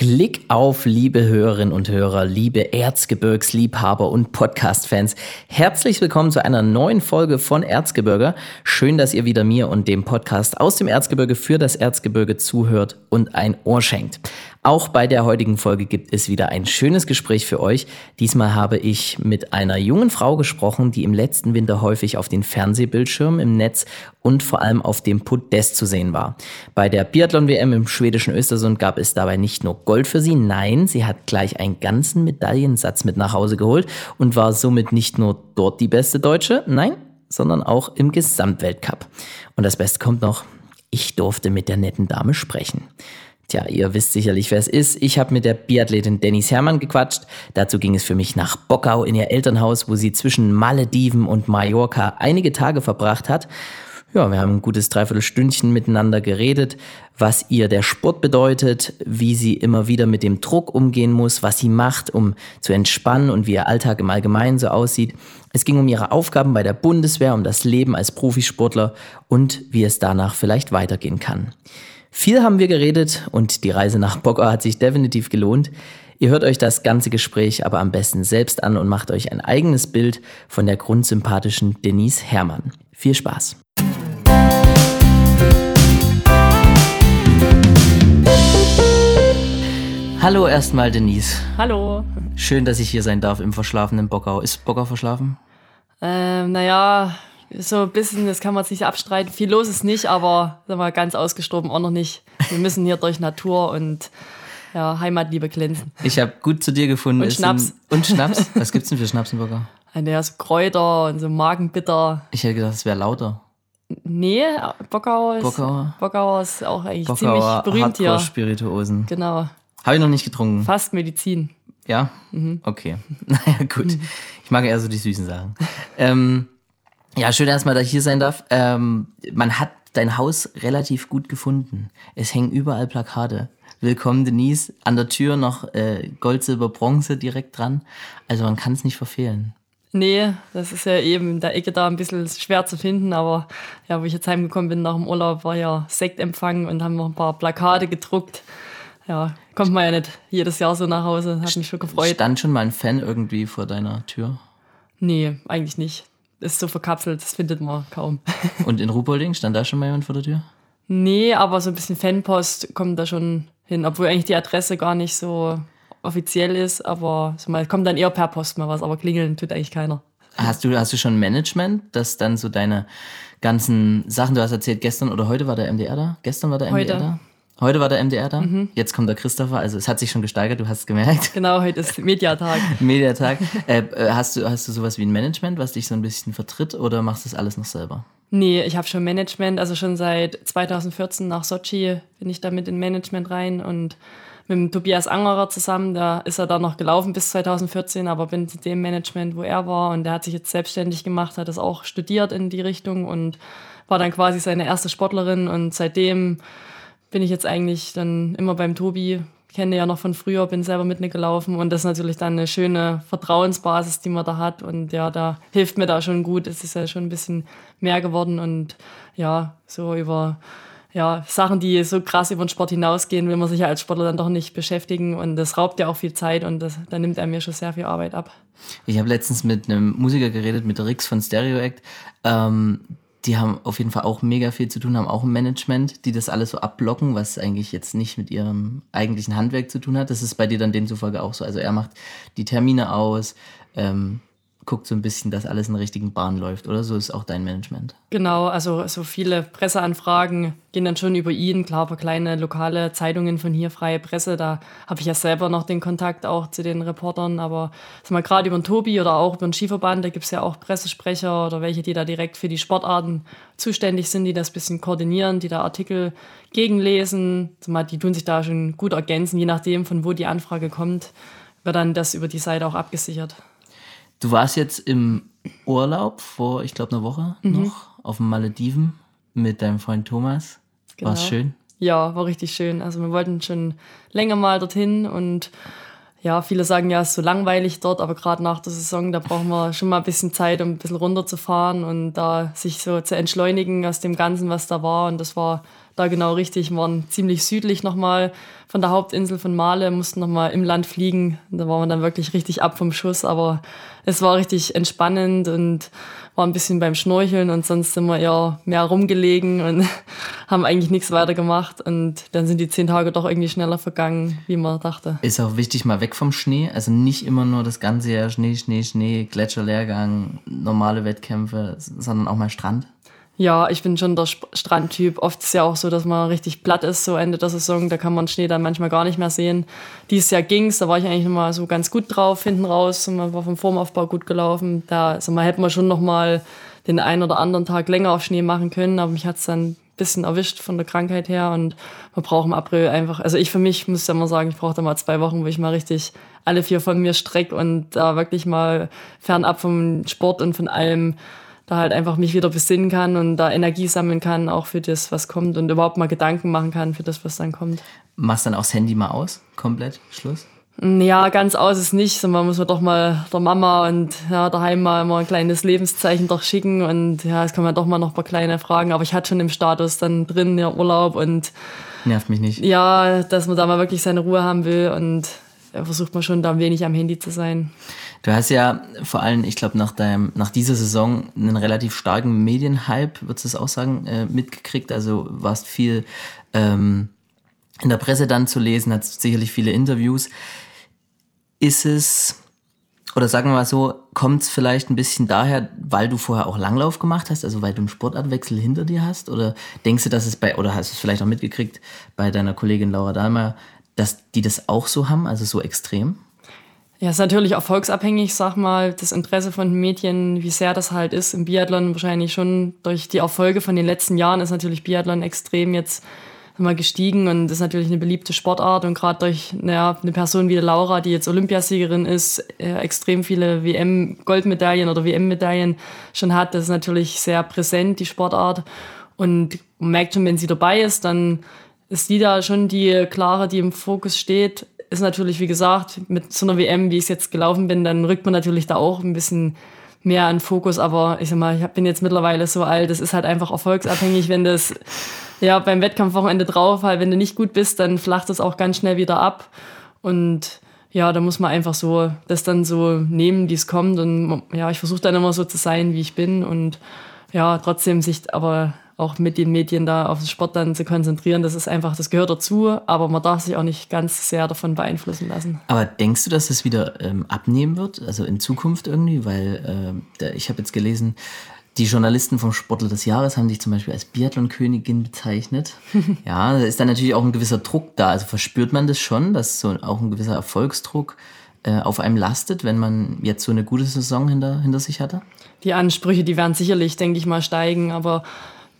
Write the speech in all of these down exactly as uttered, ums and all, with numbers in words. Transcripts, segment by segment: Klick auf, liebe Hörerinnen und Hörer, liebe Erzgebirgsliebhaber und Podcast-Fans. Herzlich willkommen zu einer neuen Folge von Erzgebirge. Schön, dass ihr wieder mir und dem Podcast aus dem Erzgebirge für das Erzgebirge zuhört und ein Ohr schenkt. Auch bei der heutigen Folge gibt es wieder ein schönes Gespräch für euch. Diesmal habe ich mit einer jungen Frau gesprochen, die im letzten Winter häufig auf den Fernsehbildschirmen im Netz und vor allem auf dem Podest zu sehen war. Bei der Biathlon-W M im schwedischen Östersund gab es dabei nicht nur Gold für sie, nein, sie hat gleich einen ganzen Medaillensatz mit nach Hause geholt und war somit nicht nur dort die beste Deutsche, nein, sondern auch im Gesamtweltcup. Und das Beste kommt noch, ich durfte mit der netten Dame sprechen. Tja, ihr wisst sicherlich, wer es ist. Ich habe mit der Biathletin Denise Herrmann gequatscht. Dazu ging es für mich nach Bockau in ihr Elternhaus, wo sie zwischen Malediven und Mallorca einige Tage verbracht hat. Ja, wir haben ein gutes Dreiviertelstündchen miteinander geredet, was ihr der Sport bedeutet, wie sie immer wieder mit dem Druck umgehen muss, was sie macht, um zu entspannen und wie ihr Alltag im Allgemeinen so aussieht. Es ging um ihre Aufgaben bei der Bundeswehr, um das Leben als Profisportler und wie es danach vielleicht weitergehen kann. Viel haben wir geredet und die Reise nach Bockau hat sich definitiv gelohnt. Ihr hört euch das ganze Gespräch aber am besten selbst an und macht euch ein eigenes Bild von der grundsympathischen Denise Herrmann. Viel Spaß! Hallo erstmal, Denise. Hallo. Schön, dass ich hier sein darf im verschlafenen Bockau. Ist Bockau verschlafen? Ähm, naja, so ein bisschen, das kann man sich abstreiten. Viel los ist nicht, aber sag mal, ganz ausgestorben auch noch nicht. Wir müssen hier durch Natur und ja, Heimatliebe glänzen. Ich habe gut zu dir gefunden. Und Schnaps. Und Schnaps? Was gibt's denn für Schnaps in Bockau? Ja, so Kräuter und so Magenbitter. Ich hätte gedacht, es wäre lauter. Nee, Bockau ist, Bockauer. Bockauer ist auch eigentlich Bockauer ziemlich berühmt hier. Bockauer Spirituosen. Genau. Habe ich noch nicht getrunken. Fast Medizin. Ja? Mhm. Okay. Naja, gut. Mhm. Ich mag eher so die süßen Sachen. ähm, ja, schön erstmal, dass ich hier sein darf. Ähm, man hat dein Haus relativ gut gefunden. Es hängen überall Plakate. Willkommen, Denise. An der Tür noch äh, Gold, Silber, Bronze direkt dran. Also man kann es nicht verfehlen. Nee, das ist ja eben in der Ecke da ein bisschen schwer zu finden, aber ja, wo ich jetzt heimgekommen bin nach dem Urlaub, war ja Sektempfang und haben noch ein paar Plakate gedruckt. Ja, kommt man ja nicht jedes Jahr so nach Hause, hat mich schon gefreut. Stand schon mal ein Fan irgendwie vor deiner Tür? Nee, eigentlich nicht. Ist so verkapselt, das findet man kaum. Und in Ruhpolding, stand da schon mal jemand vor der Tür? Nee, aber so ein bisschen Fanpost kommt da schon hin, obwohl eigentlich die Adresse gar nicht so offiziell ist, aber so mal, kommt dann eher per Post mal was, aber klingeln tut eigentlich keiner. Hast du, hast du schon Management, dass dann so deine ganzen Sachen, du hast erzählt, gestern oder heute war der M D R da? Gestern war der M D R heute. da? Heute war der M D R da, mhm. Jetzt kommt der Christopher, also es hat sich schon gesteigert, du hast es gemerkt. Genau, heute ist Mediatag. Mediatag. Äh, hast du, hast du sowas wie ein Management, was dich so ein bisschen vertritt oder machst du das alles noch selber? Nee, ich habe schon Management, also schon seit zweitausendvierzehn nach Sochi bin ich da mit in Management rein und mit dem Tobias Angerer zusammen, da ist er da noch gelaufen bis zweitausendvierzehn, aber bin zu dem Management, wo er war und der hat sich jetzt selbstständig gemacht, hat das auch studiert in die Richtung und war dann quasi seine erste Sportlerin und seitdem bin ich jetzt eigentlich dann immer beim Tobi, kenne ja noch von früher, bin selber mit mir gelaufen und das ist natürlich dann eine schöne Vertrauensbasis, die man da hat und ja, da hilft mir da schon gut, es ist ja schon ein bisschen mehr geworden und ja, so über... Ja, Sachen, die so krass über den Sport hinausgehen, will man sich ja als Sportler dann doch nicht beschäftigen und das raubt ja auch viel Zeit und das, da nimmt einem ja schon sehr viel Arbeit ab. Ich habe letztens mit einem Musiker geredet, mit Rix von Stereo Act. Ähm, die haben auf jeden Fall auch mega viel zu tun, haben auch ein Management, die das alles so abblocken, was eigentlich jetzt nicht mit ihrem eigentlichen Handwerk zu tun hat. Das ist bei dir dann demzufolge auch so. Also er macht die Termine aus, ähm, guckt so ein bisschen, dass alles in der richtigen Bahn läuft, oder? So ist auch dein Management. Genau, also so viele Presseanfragen gehen dann schon über ihn, klar, für kleine lokale Zeitungen von hier, Freie Presse, da habe ich ja selber noch den Kontakt auch zu den Reportern, aber gerade über den Tobi oder auch über den Skiverband, da gibt es ja auch Pressesprecher oder welche, die da direkt für die Sportarten zuständig sind, die das ein bisschen koordinieren, die da Artikel gegenlesen, die tun sich da schon gut ergänzen, je nachdem, von wo die Anfrage kommt, wird dann das über die Seite auch abgesichert. Du warst jetzt im Urlaub vor, ich glaube, einer Woche mhm. noch auf den Malediven mit deinem Freund Thomas. Genau. War es schön? Ja, war richtig schön. Also wir wollten schon länger mal dorthin und ja, viele sagen ja, es ist so langweilig dort, aber gerade nach der Saison, da brauchen wir schon mal ein bisschen Zeit, um ein bisschen runterzufahren und da sich so zu entschleunigen aus dem Ganzen, was da war. Und das war da genau richtig, waren ziemlich südlich nochmal von der Hauptinsel von Male, mussten nochmal im Land fliegen. Da waren wir dann wirklich richtig ab vom Schuss, aber es war richtig entspannend und war ein bisschen beim Schnorcheln und sonst sind wir eher mehr rumgelegen und haben eigentlich nichts weiter gemacht und dann sind die zehn Tage doch irgendwie schneller vergangen, wie man dachte. Ist auch wichtig, mal weg vom Schnee, also nicht immer nur das ganze Jahr Schnee, Schnee, Schnee, Gletscherlehrgang, normale Wettkämpfe, sondern auch mal Strand. Ja, ich bin schon der Strandtyp. Oft ist ja auch so, dass man richtig platt ist, so Ende der Saison. Da kann man Schnee dann manchmal gar nicht mehr sehen. Dieses Jahr ging's, da war ich eigentlich nochmal so ganz gut drauf, hinten raus. Und man war vom Formaufbau gut gelaufen. Da also man hätte man schon nochmal den einen oder anderen Tag länger auf Schnee machen können. Aber mich hat's dann ein bisschen erwischt von der Krankheit her. Und man braucht im April einfach, also ich für mich muss ja mal sagen, ich brauche da mal zwei Wochen, wo ich mal richtig alle vier von mir strecke und da wirklich mal fernab vom Sport und von allem da halt einfach mich wieder besinnen kann und da Energie sammeln kann, auch für das, was kommt und überhaupt mal Gedanken machen kann für das, was dann kommt. Machst dann auch das Handy mal aus? Komplett? Schluss? Ja, ganz aus ist nicht. Man muss man doch mal der Mama und ja, daheim mal immer ein kleines Lebenszeichen doch schicken und ja, es kommen ja doch mal noch ein paar kleine Fragen, aber ich hatte schon im Status dann drin, ja, Urlaub und... Nervt mich nicht. Ja, dass man da mal wirklich seine Ruhe haben will und... versucht man schon, da wenig am Handy zu sein. Du hast ja vor allem, ich glaube, nach, nach dieser Saison einen relativ starken Medienhype, würdest du es auch sagen, äh, mitgekriegt. Also warst viel ähm, in der Presse dann zu lesen, hattest sicherlich viele Interviews. Ist es, oder sagen wir mal so, kommt es vielleicht ein bisschen daher, weil du vorher auch Langlauf gemacht hast, also weil du einen Sportartwechsel hinter dir hast? Oder denkst du, dass es bei, oder hast du es vielleicht auch mitgekriegt bei deiner Kollegin Laura Dahlmeier, dass die das auch so haben, also so extrem? Ja, ist natürlich erfolgsabhängig, sag mal, das Interesse von Mädchen, wie sehr das halt ist im Biathlon, wahrscheinlich schon durch die Erfolge von den letzten Jahren ist natürlich Biathlon extrem jetzt mal gestiegen und ist natürlich eine beliebte Sportart und gerade durch naja, eine Person wie Laura, die jetzt Olympiasiegerin ist, äh, extrem viele W M-Goldmedaillen oder W M-Medaillen schon hat, das ist natürlich sehr präsent, die Sportart und man merkt schon, wenn sie dabei ist, dann ist die da schon die klare, die im Fokus steht, ist natürlich, wie gesagt, mit so einer W M, wie ich es jetzt gelaufen bin, dann rückt man natürlich da auch ein bisschen mehr an Fokus, aber ich sag mal, ich bin jetzt mittlerweile so alt, das ist halt einfach erfolgsabhängig, wenn das ja beim Wettkampfwochenende drauf, halt, wenn du nicht gut bist, dann flacht das auch ganz schnell wieder ab und ja, da muss man einfach so das dann so nehmen, wie es kommt und ja, ich versuche dann immer so zu sein, wie ich bin und ja, trotzdem sich aber auch mit den Medien da auf den Sport dann zu konzentrieren, das ist einfach, das gehört dazu, aber man darf sich auch nicht ganz sehr davon beeinflussen lassen. Aber denkst du, dass das wieder ähm, abnehmen wird, also in Zukunft irgendwie? Weil äh, ich habe jetzt gelesen, die Journalisten vom Sportler des Jahres haben dich zum Beispiel als Biathlon-Königin bezeichnet. Ja, da ist dann natürlich auch ein gewisser Druck da, also verspürt man das schon, dass so auch ein gewisser Erfolgsdruck auf einem lastet, wenn man jetzt so eine gute Saison hinter, hinter sich hatte? Die Ansprüche, die werden sicherlich, denke ich mal, steigen, aber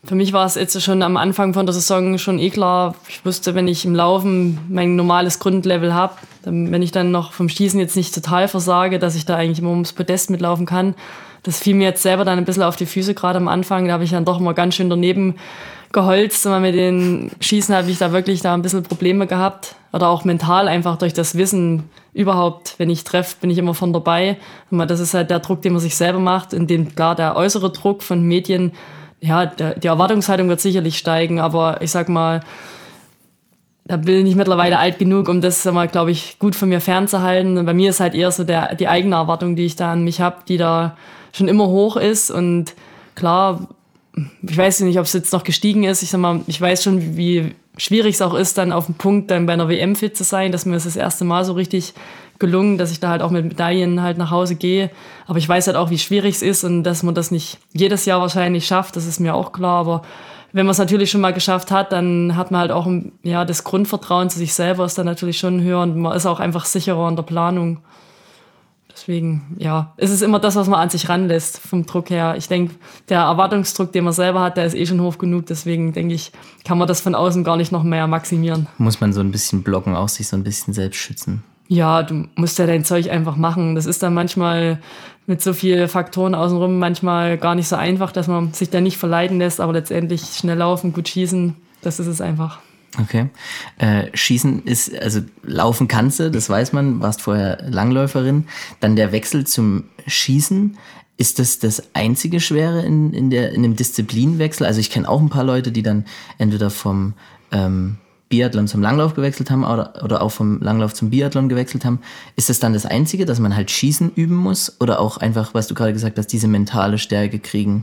für mich war es jetzt schon am Anfang von der Saison schon eh klar, ich wusste, wenn ich im Laufen mein normales Grundlevel habe, wenn ich dann noch vom Schießen jetzt nicht total versage, dass ich da eigentlich immer ums Podest mitlaufen kann, das fiel mir jetzt selber dann ein bisschen auf die Füße, gerade am Anfang, da habe ich dann doch mal ganz schön daneben geholzt, und mit den Schießen habe ich da wirklich da ein bisschen Probleme gehabt oder auch mental einfach durch das Wissen überhaupt, wenn ich treffe, bin ich immer von dabei. Das ist halt der Druck, den man sich selber macht, in dem klar der äußere Druck von Medien, ja, die Erwartungshaltung wird sicherlich steigen, aber ich sag mal, da bin ich mittlerweile alt genug, um das, glaube ich, gut von mir fernzuhalten. Und bei mir ist halt eher so der, die eigene Erwartung, die ich da an mich habe, die da schon immer hoch ist und klar, ich weiß nicht, ob es jetzt noch gestiegen ist. Ich sag mal, ich weiß schon, wie schwierig es auch ist, dann auf dem Punkt dann bei einer W M fit zu sein. Dass mir das, das erste Mal so richtig gelungen, dass ich da halt auch mit Medaillen halt nach Hause gehe. Aber ich weiß halt auch, wie schwierig es ist und dass man das nicht jedes Jahr wahrscheinlich schafft. Das ist mir auch klar. Aber wenn man es natürlich schon mal geschafft hat, dann hat man halt auch ja, das Grundvertrauen zu sich selber ist dann natürlich schon höher und man ist auch einfach sicherer in der Planung. Deswegen, ja, es ist immer das, was man an sich ranlässt, vom Druck her. Ich denke, der Erwartungsdruck, den man selber hat, der ist eh schon hoch genug. Deswegen, denke ich, kann man das von außen gar nicht noch mehr maximieren. Muss man so ein bisschen blocken, auch sich so ein bisschen selbst schützen? Ja, du musst ja dein Zeug einfach machen. Das ist dann manchmal mit so vielen Faktoren außenrum manchmal gar nicht so einfach, dass man sich da nicht verleiten lässt. Aber letztendlich schnell laufen, gut schießen, das ist es einfach. Okay. Äh, Schießen ist, also laufen kannst du, das weiß man, warst vorher Langläuferin. Dann der Wechsel zum Schießen. Ist das das einzige Schwere in, in, der, in dem Disziplinwechsel? Also ich kenne auch ein paar Leute, die dann entweder vom ähm, Biathlon zum Langlauf gewechselt haben oder, oder auch vom Langlauf zum Biathlon gewechselt haben. Ist das dann das Einzige, dass man halt Schießen üben muss? Oder auch einfach, was du gerade gesagt hast, diese mentale Stärke kriegen?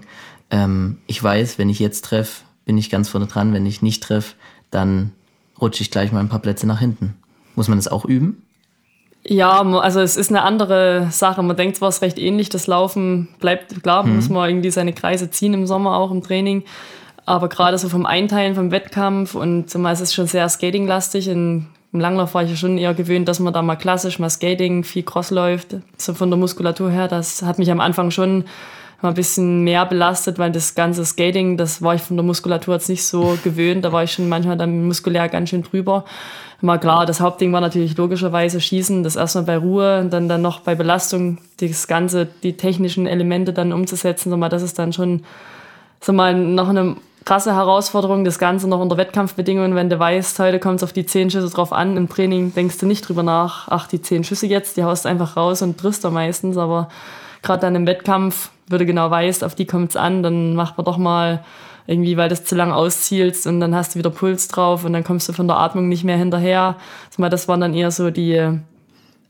Ähm, ich weiß, wenn ich jetzt treffe, bin ich ganz vorne dran. Wenn ich nicht treffe, dann rutsche ich gleich mal ein paar Plätze nach hinten. Muss man das auch üben? Ja, also es ist eine andere Sache. Man denkt zwar, es ist recht ähnlich, das Laufen bleibt, klar, mhm. muss man irgendwie seine Kreise ziehen im Sommer auch im Training. Aber gerade so vom Einteilen, vom Wettkampf und zumal ist es schon sehr skatinglastig. In, Im Langlauf war ich ja schon eher gewöhnt, dass man da mal klassisch, mal Skating, viel Cross läuft. So von der Muskulatur her, das hat mich am Anfang schon mal ein bisschen mehr belastet, weil das ganze Skating, das war ich von der Muskulatur jetzt nicht so gewöhnt. Da war ich schon manchmal dann muskulär ganz schön drüber. Mal klar, das Hauptding war natürlich logischerweise Schießen, das erstmal bei Ruhe und dann, dann noch bei Belastung, das Ganze, die technischen Elemente dann umzusetzen, so mal, das ist dann schon so mal noch eine krasse Herausforderung, das Ganze noch unter Wettkampfbedingungen, wenn du weißt, heute kommt es auf die zehn Schüsse drauf an, im Training denkst du nicht drüber nach, ach die zehn Schüsse jetzt, die haust einfach raus und triffst da meistens, aber gerade dann im Wettkampf, wenn du genau weißt, auf die kommt es an, dann macht man doch mal irgendwie, weil du es zu lang auszielst und dann hast du wieder Puls drauf und dann kommst du von der Atmung nicht mehr hinterher. Das waren dann eher so die,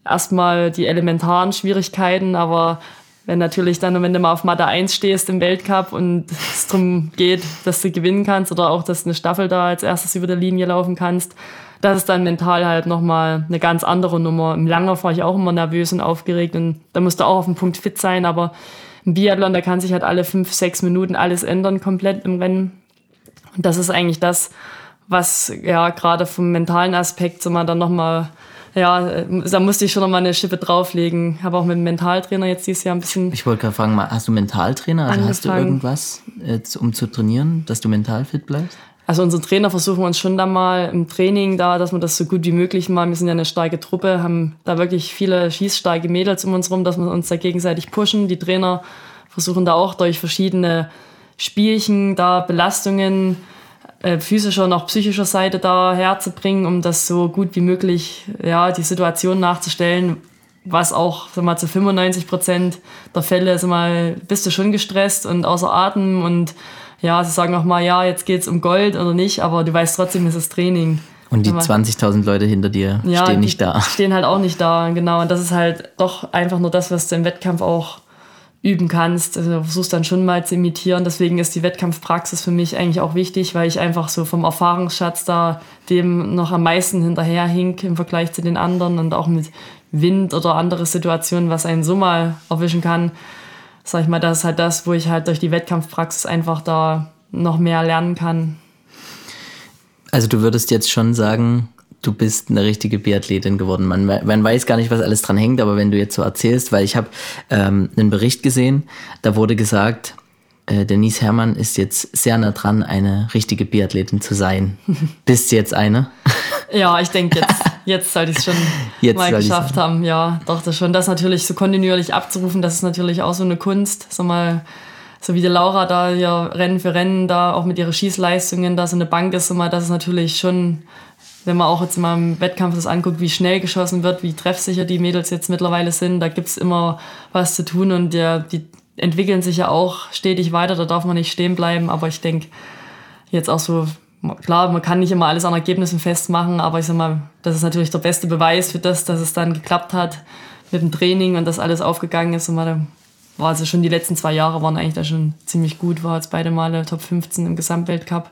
erstmal die elementaren Schwierigkeiten, aber wenn natürlich dann, wenn du mal auf Matte eins stehst im Weltcup und es darum geht, dass du gewinnen kannst oder auch, dass eine Staffel da als erstes über der Linie laufen kannst, das ist dann mental halt nochmal eine ganz andere Nummer. Im Langlauf war ich auch immer nervös und aufgeregt und da musst du auch auf den Punkt fit sein, aber im Biathlon, da kann sich halt alle fünf, sechs Minuten alles ändern komplett im Rennen. Und das ist eigentlich das, was ja gerade vom mentalen Aspekt so mal dann nochmal, ja, da musste ich schon nochmal eine Schippe drauflegen. Habe auch mit dem Mentaltrainer jetzt dieses Jahr ein bisschen... Ich wollte gerade fragen, hast du Mentaltrainer? Also angefangen. Hast du irgendwas, jetzt, um zu trainieren, dass du mental fit bleibst? Also unsere Trainer versuchen uns schon da mal im Training da, dass wir das so gut wie möglich machen. Wir sind ja eine starke Truppe, haben da wirklich viele schießstarke Mädels um uns rum, dass wir uns da gegenseitig pushen. Die Trainer versuchen da auch durch verschiedene Spielchen da Belastungen äh, physischer und auch psychischer Seite da herzubringen, um das so gut wie möglich, ja, die Situation nachzustellen, was auch, sag mal, zu fünfundneunzig Prozent der Fälle, sag mal, bist du schon gestresst und außer Atem und ja, sie sagen auch mal, ja, jetzt geht's um Gold oder nicht, aber du weißt trotzdem, es ist Training. Und die zwanzigtausend Leute hinter dir ja, stehen nicht da. Stehen halt auch nicht da, genau. Und das ist halt doch einfach nur das, was du im Wettkampf auch üben kannst. Also du versuchst dann schon mal zu imitieren. Deswegen ist die Wettkampfpraxis für mich eigentlich auch wichtig, weil ich einfach so vom Erfahrungsschatz da dem noch am meisten hinterherhink im Vergleich zu den anderen und auch mit Wind oder andere Situationen, was einen so mal erwischen kann. Sag ich mal, das ist halt das, wo ich halt durch die Wettkampfpraxis einfach da noch mehr lernen kann. Also du würdest jetzt schon sagen, du bist eine richtige Biathletin geworden. Man, man weiß gar nicht, was alles dran hängt, aber wenn du jetzt so erzählst, weil ich habe ähm, einen Bericht gesehen, da wurde gesagt, äh, Denise Herrmann ist jetzt sehr nah dran, eine richtige Biathletin zu sein. Bist du jetzt eine? Ja, ich denke, jetzt, jetzt sollte ich es schon jetzt mal geschafft haben. Ja, doch, das schon. Das natürlich so kontinuierlich abzurufen, das ist natürlich auch so eine Kunst. So, mal, so wie die Laura da ja Rennen für Rennen da auch mit ihren Schießleistungen da so eine Bank ist, so mal, das ist natürlich schon, wenn man auch jetzt mal im Wettkampf das anguckt, wie schnell geschossen wird, wie treffsicher die Mädels jetzt mittlerweile sind, da gibt es immer was zu tun und ja, die entwickeln sich ja auch stetig weiter, da darf man nicht stehen bleiben, aber ich denke, jetzt auch so, klar, man kann nicht immer alles an Ergebnissen festmachen, aber ich sag mal, das ist natürlich der beste Beweis für das, dass es dann geklappt hat mit dem Training und dass alles aufgegangen ist. Und mal, war also schon die letzten zwei Jahre waren eigentlich da schon ziemlich gut, war jetzt beide Male Top fünfzehn im Gesamtweltcup.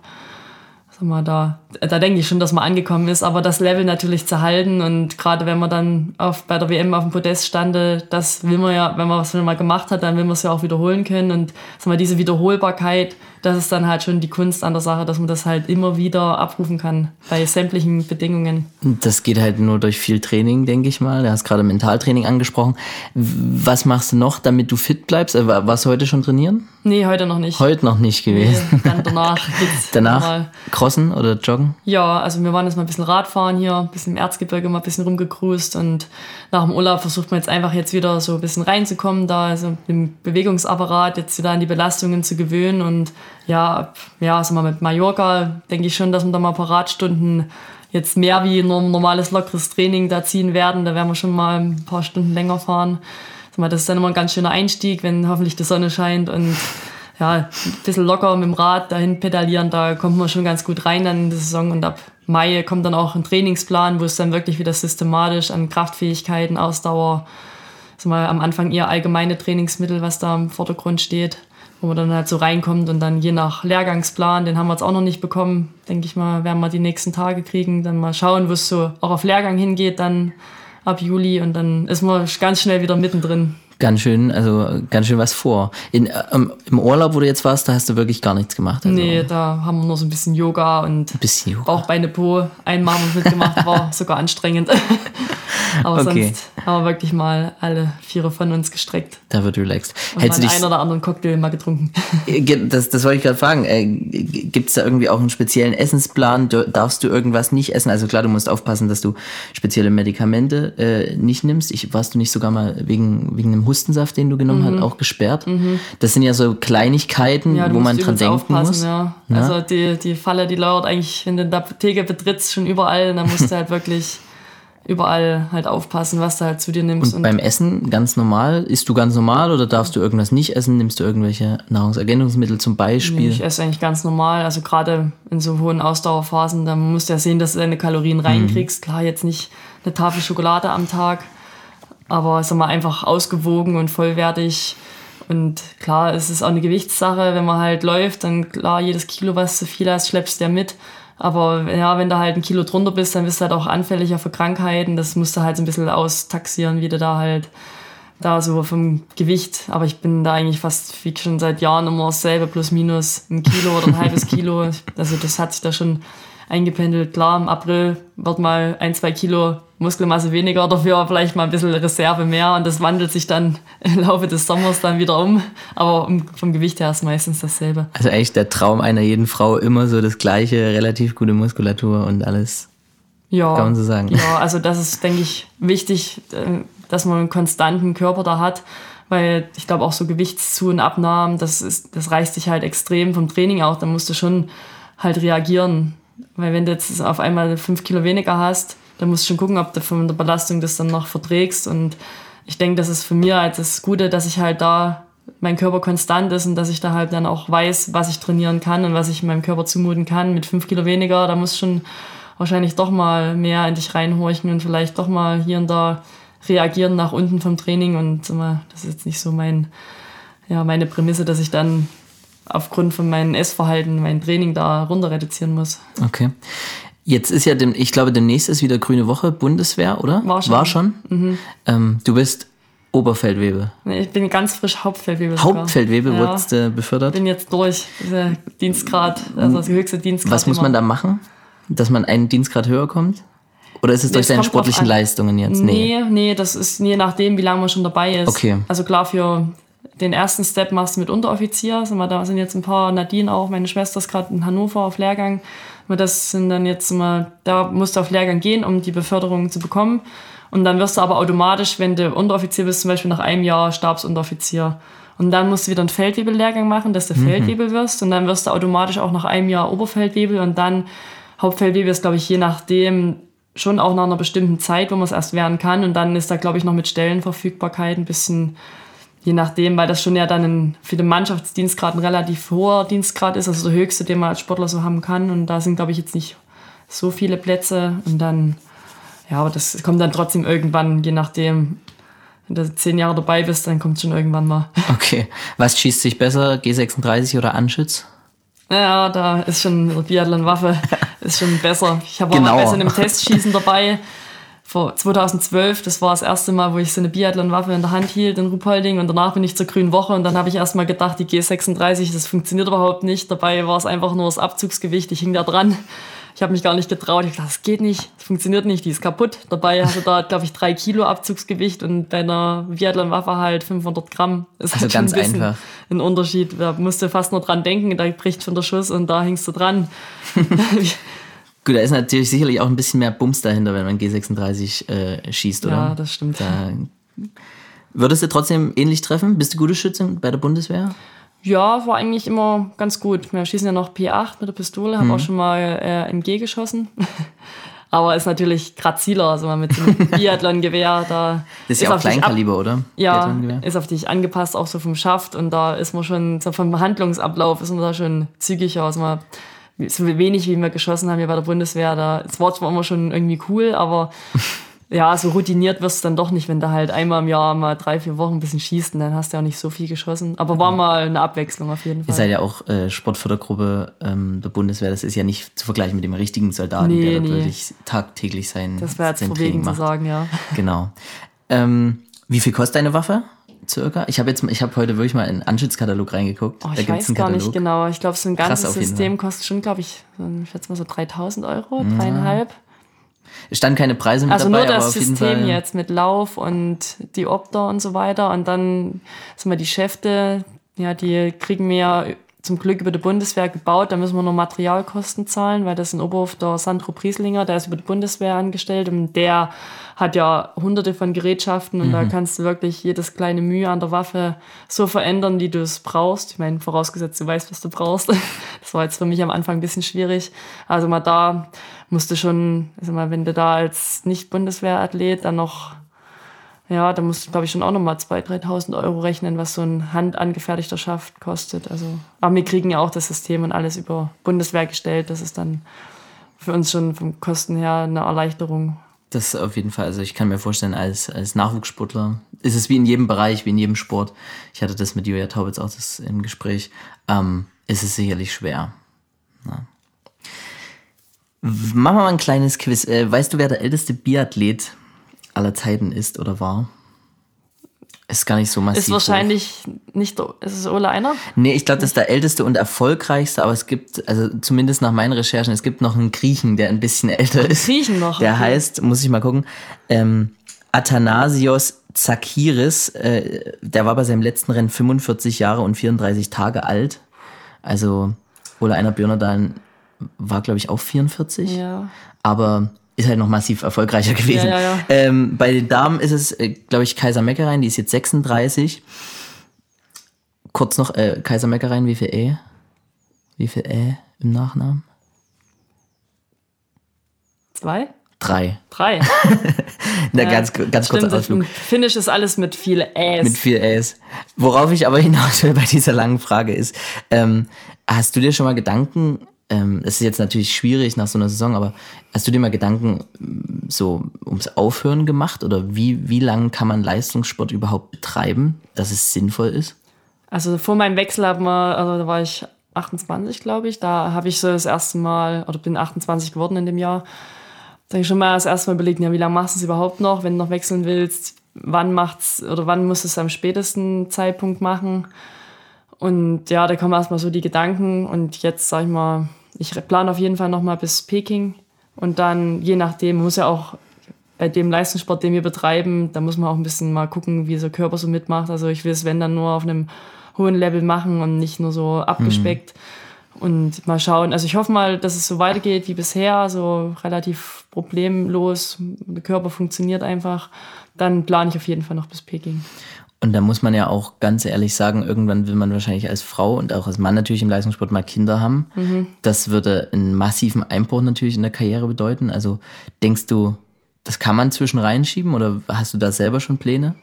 Sag mal, da, da denke ich schon, dass man angekommen ist, aber das Level natürlich zu halten und gerade wenn man dann auf, bei der W M auf dem Podest stande, das will man ja, wenn man was mal gemacht hat, dann will man es ja auch wiederholen können und sag mal, diese Wiederholbarkeit, das ist dann halt schon die Kunst an der Sache, dass man das halt immer wieder abrufen kann bei sämtlichen Bedingungen. Das geht halt nur durch viel Training, denke ich mal. Du hast gerade Mentaltraining angesprochen. Was machst du noch, damit du fit bleibst? Warst du heute schon trainieren? Nee, heute noch nicht. Heute noch nicht gewesen. Nee, dann danach geht's danach mal. Crossen oder joggen? Ja, also wir waren jetzt mal ein bisschen Radfahren hier, ein bisschen im Erzgebirge mal ein bisschen rumgecruist und nach dem Urlaub versucht man jetzt einfach jetzt wieder so ein bisschen reinzukommen, da also im Bewegungsapparat jetzt wieder an die Belastungen zu gewöhnen und Ja, ja, also mal mit Mallorca denke ich schon, dass wir da mal ein paar Radstunden jetzt mehr wie ein normales, lockeres Training da ziehen werden. Da werden wir schon mal ein paar Stunden länger fahren. Das ist dann immer ein ganz schöner Einstieg, wenn hoffentlich die Sonne scheint und ja, ein bisschen locker mit dem Rad dahin pedalieren, da kommt man schon ganz gut rein dann in die Saison. Und ab Mai kommt dann auch ein Trainingsplan, wo es dann wirklich wieder systematisch an Kraftfähigkeiten, Ausdauer, also mal am Anfang eher allgemeine Trainingsmittel, was da im Vordergrund steht, wo man dann halt so reinkommt und dann je nach Lehrgangsplan, den haben wir jetzt auch noch nicht bekommen, denke ich mal, werden wir die nächsten Tage kriegen, dann mal schauen, wo es so auch auf Lehrgang hingeht dann ab Juli und dann ist man ganz schnell wieder mittendrin. Ganz schön, also ganz schön was vor. In, ähm, Im Urlaub, wo du jetzt warst, da hast du wirklich gar nichts gemacht. Also. Nee, da haben wir nur so ein bisschen Yoga und ein bisschen Yoga. Bauchbeine Po einmal mitgemacht, war sogar anstrengend. Aber okay. Sonst haben wir wirklich mal alle Viere von uns gestreckt. Da wird relaxed. Und hältst mal du dich einen oder anderen Cocktail mal getrunken. Das, das wollte ich gerade fragen. Gibt es da irgendwie auch einen speziellen Essensplan? Darfst du irgendwas nicht essen? Also klar, du musst aufpassen, dass du spezielle Medikamente äh, nicht nimmst. Ich, warst du nicht sogar mal wegen, wegen einem Hustensaft, den du genommen mhm. hast, auch gesperrt? Mhm. Das sind ja so Kleinigkeiten, ja, wo man dran denken muss. Ja. Ja? Also die, die Falle, die lauert eigentlich, wenn du in der Apotheke betrittst, schon überall. Und dann musst du halt wirklich... überall halt aufpassen, was du halt zu dir nimmst. Und, und beim Essen ganz normal? Isst du ganz normal oder darfst du irgendwas nicht essen? Nimmst du irgendwelche Nahrungsergänzungsmittel zum Beispiel? Nee, ich esse eigentlich ganz normal. Also gerade in so hohen Ausdauerphasen, da musst du ja sehen, dass du deine Kalorien reinkriegst. Mhm. Klar, jetzt nicht eine Tafel Schokolade am Tag, aber sag mal einfach ausgewogen und vollwertig. Und klar, es ist auch eine Gewichtssache. Wenn man halt läuft, dann klar, jedes Kilo, was zu viel hast, schleppst du ja mit. Aber ja, wenn du halt ein Kilo drunter bist, dann bist du halt auch anfälliger für Krankheiten. Das musst du halt so ein bisschen austaxieren, wie du da halt da so vom Gewicht. Aber ich bin da eigentlich fast wie schon seit Jahren immer dasselbe, plus minus ein Kilo oder ein halbes Kilo. Also das hat sich da schon eingependelt. Klar, im April wird mal ein, zwei Kilo Muskelmasse weniger, dafür vielleicht mal ein bisschen Reserve mehr. Und das wandelt sich dann im Laufe des Sommers dann wieder um. Aber vom Gewicht her ist meistens dasselbe. Also eigentlich der Traum einer jeden Frau, immer so das Gleiche, relativ gute Muskulatur und alles, ja, kann man so sagen. Ja, also das ist, denke ich, wichtig, dass man einen konstanten Körper da hat. Weil ich glaube auch so Gewichtszu- und Abnahmen, das, ist, das reißt dich halt extrem vom Training auch. Da musst du schon halt reagieren. Weil wenn du jetzt auf einmal fünf Kilo weniger hast, da musst du schon gucken, ob du von der Belastung das dann noch verträgst. Und ich denke, das ist für mich halt das Gute, dass ich halt da, mein Körper konstant ist und dass ich da halt dann auch weiß, was ich trainieren kann und was ich meinem Körper zumuten kann. Mit fünf Kilo weniger, da musst du schon wahrscheinlich doch mal mehr in dich reinhorchen und vielleicht doch mal hier und da reagieren nach unten vom Training. Und das ist jetzt nicht so mein, ja, meine Prämisse, dass ich dann aufgrund von meinem Essverhalten mein Training da runter reduzieren muss. Okay. Jetzt ist ja, dem, ich glaube, demnächst ist wieder Grüne Woche, Bundeswehr, oder? War schon. War schon. Mhm. Ähm, du bist Oberfeldwebel. Ich bin ganz frisch Hauptfeldwebel sogar. Hauptfeldwebel, ja. Wurdest du befördert? Ich bin jetzt durch, der Dienstgrad, also das höchste Dienstgrad. Was muss immer. man da machen, dass man einen Dienstgrad höher kommt? Oder ist es durch deine sportlichen Leistungen jetzt? Nee. nee, nee, das ist je nachdem, wie lange man schon dabei ist. Okay. Also klar, für den ersten Step machst du mit Unteroffizier. Da sind jetzt ein paar, Nadine auch, meine Schwester ist gerade in Hannover auf Lehrgang. Das sind dann jetzt mal, da musst du auf Lehrgang gehen, um die Beförderung zu bekommen. Und dann wirst du aber automatisch, wenn du Unteroffizier bist, zum Beispiel nach einem Jahr Stabsunteroffizier. Und dann musst du wieder einen Feldwebel-Lehrgang machen, dass du mhm. Feldwebel wirst. Und dann wirst du automatisch auch nach einem Jahr Oberfeldwebel. Und dann Hauptfeldwebel ist, glaube ich, je nachdem schon auch nach einer bestimmten Zeit, wo man es erst werden kann. Und dann ist da, glaube ich, noch mit Stellenverfügbarkeit ein bisschen... Je nachdem, weil das schon ja dann in, für den Mannschaftsdienstgrad ein relativ hoher Dienstgrad ist, also der höchste, den man als Sportler so haben kann. Und da sind, glaube ich, jetzt nicht so viele Plätze. Und dann, ja, aber das kommt dann trotzdem irgendwann, je nachdem, wenn du zehn Jahre dabei bist, dann kommt es schon irgendwann mal. Okay. Was schießt sich besser, G sechsunddreißig oder Anschütz? Ja, da ist schon eine Biathlon-Waffe, ist schon besser. Ich habe genau. auch mal bei so einem Testschießen dabei. Vor zweitausendzwölf, das war das erste Mal, wo ich so eine Biathlon-Waffe in der Hand hielt in Ruhpolding, und danach bin ich zur Grünen Woche und dann habe ich erstmal gedacht, die G sechsunddreißig, das funktioniert überhaupt nicht. Dabei war es einfach nur das Abzugsgewicht, ich hing da dran. Ich habe mich gar nicht getraut, ich dachte, das geht nicht, das funktioniert nicht, die ist kaputt. Dabei hatte da, glaube ich, drei Kilo Abzugsgewicht und bei einer Biathlon-Waffe halt fünfhundert Gramm. Ist also halt ganz ein einfach ein Unterschied. Da musst du fast nur dran denken, da bricht schon der Schuss und da hingst du dran. Gut, da ist natürlich sicherlich auch ein bisschen mehr Bums dahinter, wenn man G sechsunddreißig äh, schießt, oder? Ja, das stimmt. Da würdest du trotzdem ähnlich treffen? Bist du gute Schützin bei der Bundeswehr? Ja, war eigentlich immer ganz gut. Wir schießen ja noch P acht mit der Pistole, haben mhm. auch schon mal äh, M G geschossen. Aber ist natürlich graziler, also man mit dem Biathlon-Gewehr da. Das ist ja auch Kleinkaliber, oder? Ja, ist auf dich angepasst, auch so vom Schaft. Und da ist man schon, so vom Handlungsablauf ist man da schon zügiger. Also man, so wenig, wie wir geschossen haben hier bei der Bundeswehr, da, das war zwar immer schon irgendwie cool, aber ja, so routiniert wirst du dann doch nicht, wenn du halt einmal im Jahr mal drei, vier Wochen ein bisschen schießt und dann hast du ja auch nicht so viel geschossen. Aber war mal eine Abwechslung auf jeden Fall. Ihr seid ja auch äh, Sportfördergruppe ähm, der Bundeswehr. Das ist ja nicht zu vergleichen mit dem richtigen Soldaten, nee, der dort nee. wirklich tagtäglich sein, das wäre jetzt verwegen zu sagen, ja. Genau. Ähm, wie viel kostet deine Waffe circa? Ich habe jetzt, ich habe heute wirklich mal in den Anschützkatalog reingeguckt. Oh, ich da gibt's weiß einen gar Katalog. Nicht genau. Ich glaube, so ein ganzes Krass, System kostet schon, glaube ich, ich schätze mal so dreitausend Euro, mhm. dreieinhalb. Es standen keine Preise mit also dabei, aber auf jeden Fall. Also nur das System jetzt mit Lauf und die Opter und so weiter. Und dann sind wir die Schäfte, ja, die kriegen wir ja zum Glück über die Bundeswehr gebaut. Da müssen wir nur Materialkosten zahlen, weil das in Oberhof der Sandro Prieslinger, der ist über die Bundeswehr angestellt. Und der hat ja hunderte von Gerätschaften. Und mhm. da kannst du wirklich jedes kleine Mühe an der Waffe so verändern, wie du es brauchst. Ich meine, vorausgesetzt, du weißt, was du brauchst. Das war jetzt für mich am Anfang ein bisschen schwierig. Also mal da... musste schon, also mal, wenn du da als Nicht-Bundeswehr-Athlet dann noch, ja, da musst du, glaube ich, schon auch nochmal zweitausend, dreitausend Euro rechnen, was so ein handangefertigter Schaft kostet. Also, aber wir kriegen ja auch das System und alles über Bundeswehr gestellt. Das ist dann für uns schon vom Kosten her eine Erleichterung. Das auf jeden Fall. Also ich kann mir vorstellen, als, als Nachwuchssportler ist es wie in jedem Bereich, wie in jedem Sport. Ich hatte das mit Julia Taubitz auch das im Gespräch. Ähm, ist es sicherlich schwer. Ja. Machen wir mal ein kleines Quiz. Weißt du, wer der älteste Biathlet aller Zeiten ist oder war? Ist gar nicht so massiv. Ist wahrscheinlich hoch. Nicht, ist es Ole Einer? Nee, ich glaube, das ist der älteste und erfolgreichste, aber es gibt, also zumindest nach meinen Recherchen, es gibt noch einen Griechen, der ein bisschen älter ist. Griechen noch? Der okay. heißt, muss ich mal gucken, ähm, Athanasios Zakiris. Äh, der war bei seinem letzten Rennen fünfundvierzig Jahre und vierunddreißig Tage alt. Also Ole Einer Björnerdalen war, glaube ich, auch vierundvierzig, ja. aber ist halt noch massiv erfolgreicher gewesen. Ja, ja, ja. Ähm, bei den Damen ist es, äh, glaube ich, Kaiser Meckereien, die ist jetzt sechsunddreißig. Kurz noch, äh, Kaiser Meckereien, wie viel E? Wie viel E im Nachnamen? Zwei? Drei. Drei? Na, ja, ganz, ganz kurzer Ausflug. Finnisch ist alles mit viel Äs. Mit viel Äs. Worauf ich aber hinaus will bei dieser langen Frage ist, ähm, hast du dir schon mal Gedanken... Es ist jetzt natürlich schwierig nach so einer Saison, aber hast du dir mal Gedanken so ums Aufhören gemacht oder wie, wie lange kann man Leistungssport überhaupt betreiben, dass es sinnvoll ist? Also vor meinem Wechsel haben wir, also da war ich achtundzwanzig, glaube ich, da habe ich so das erste Mal, oder bin achtundzwanzig geworden in dem Jahr, da habe ich schon mal das erste Mal überlegt, ja, wie lange machst du es überhaupt noch, wenn du noch wechseln willst, wann macht's oder wann musst du es am spätesten Zeitpunkt machen? Und ja, da kommen erstmal so die Gedanken und jetzt sag ich mal, ich plane auf jeden Fall nochmal bis Peking und dann je nachdem muss ja auch bei dem Leistungssport, den wir betreiben, da muss man auch ein bisschen mal gucken, wie so Körper so mitmacht. Also ich will es, wenn, dann nur auf einem hohen Level machen und nicht nur so abgespeckt mhm. und mal schauen. Also ich hoffe mal, dass es so weitergeht wie bisher, so relativ problemlos, der Körper funktioniert einfach. Dann plane ich auf jeden Fall noch bis Peking. Und da muss man ja auch ganz ehrlich sagen, irgendwann will man wahrscheinlich als Frau und auch als Mann natürlich im Leistungssport mal Kinder haben. Mhm. Das würde einen massiven Einbruch natürlich in der Karriere bedeuten. Also denkst du, das kann man zwischen reinschieben oder hast du da selber schon Pläne?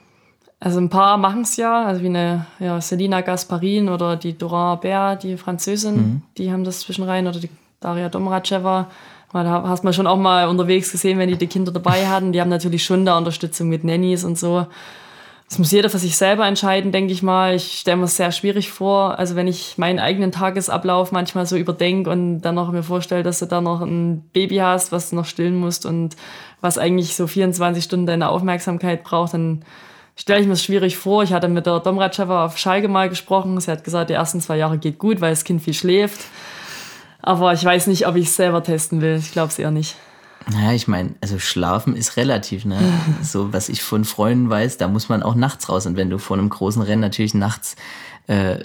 Also ein paar machen es ja, also wie eine ja, Selina Gasparin oder die Dora Bär, die Französin, mhm. die haben das zwischen rein oder die Daria Domracheva. Da hast man schon auch mal unterwegs gesehen, wenn die die Kinder dabei hatten. Die haben natürlich schon da Unterstützung mit Nannies und so. Das muss jeder für sich selber entscheiden, denke ich mal. Ich stelle mir es sehr schwierig vor. Also wenn ich meinen eigenen Tagesablauf manchmal so überdenke und dann noch mir vorstelle, dass du da noch ein Baby hast, was du noch stillen musst und was eigentlich so vierundzwanzig Stunden deine Aufmerksamkeit braucht, dann stelle ich mir es schwierig vor. Ich hatte mit der Domratscheva auf Schalke mal gesprochen. Sie hat gesagt, die ersten zwei Jahre geht gut, weil das Kind viel schläft. Aber ich weiß nicht, ob ich es selber testen will. Ich glaube es eher nicht. Naja, ich meine, also schlafen ist relativ, ne? So, was ich von Freunden weiß, da muss man auch nachts raus. Und wenn du vor einem großen Rennen natürlich nachts äh,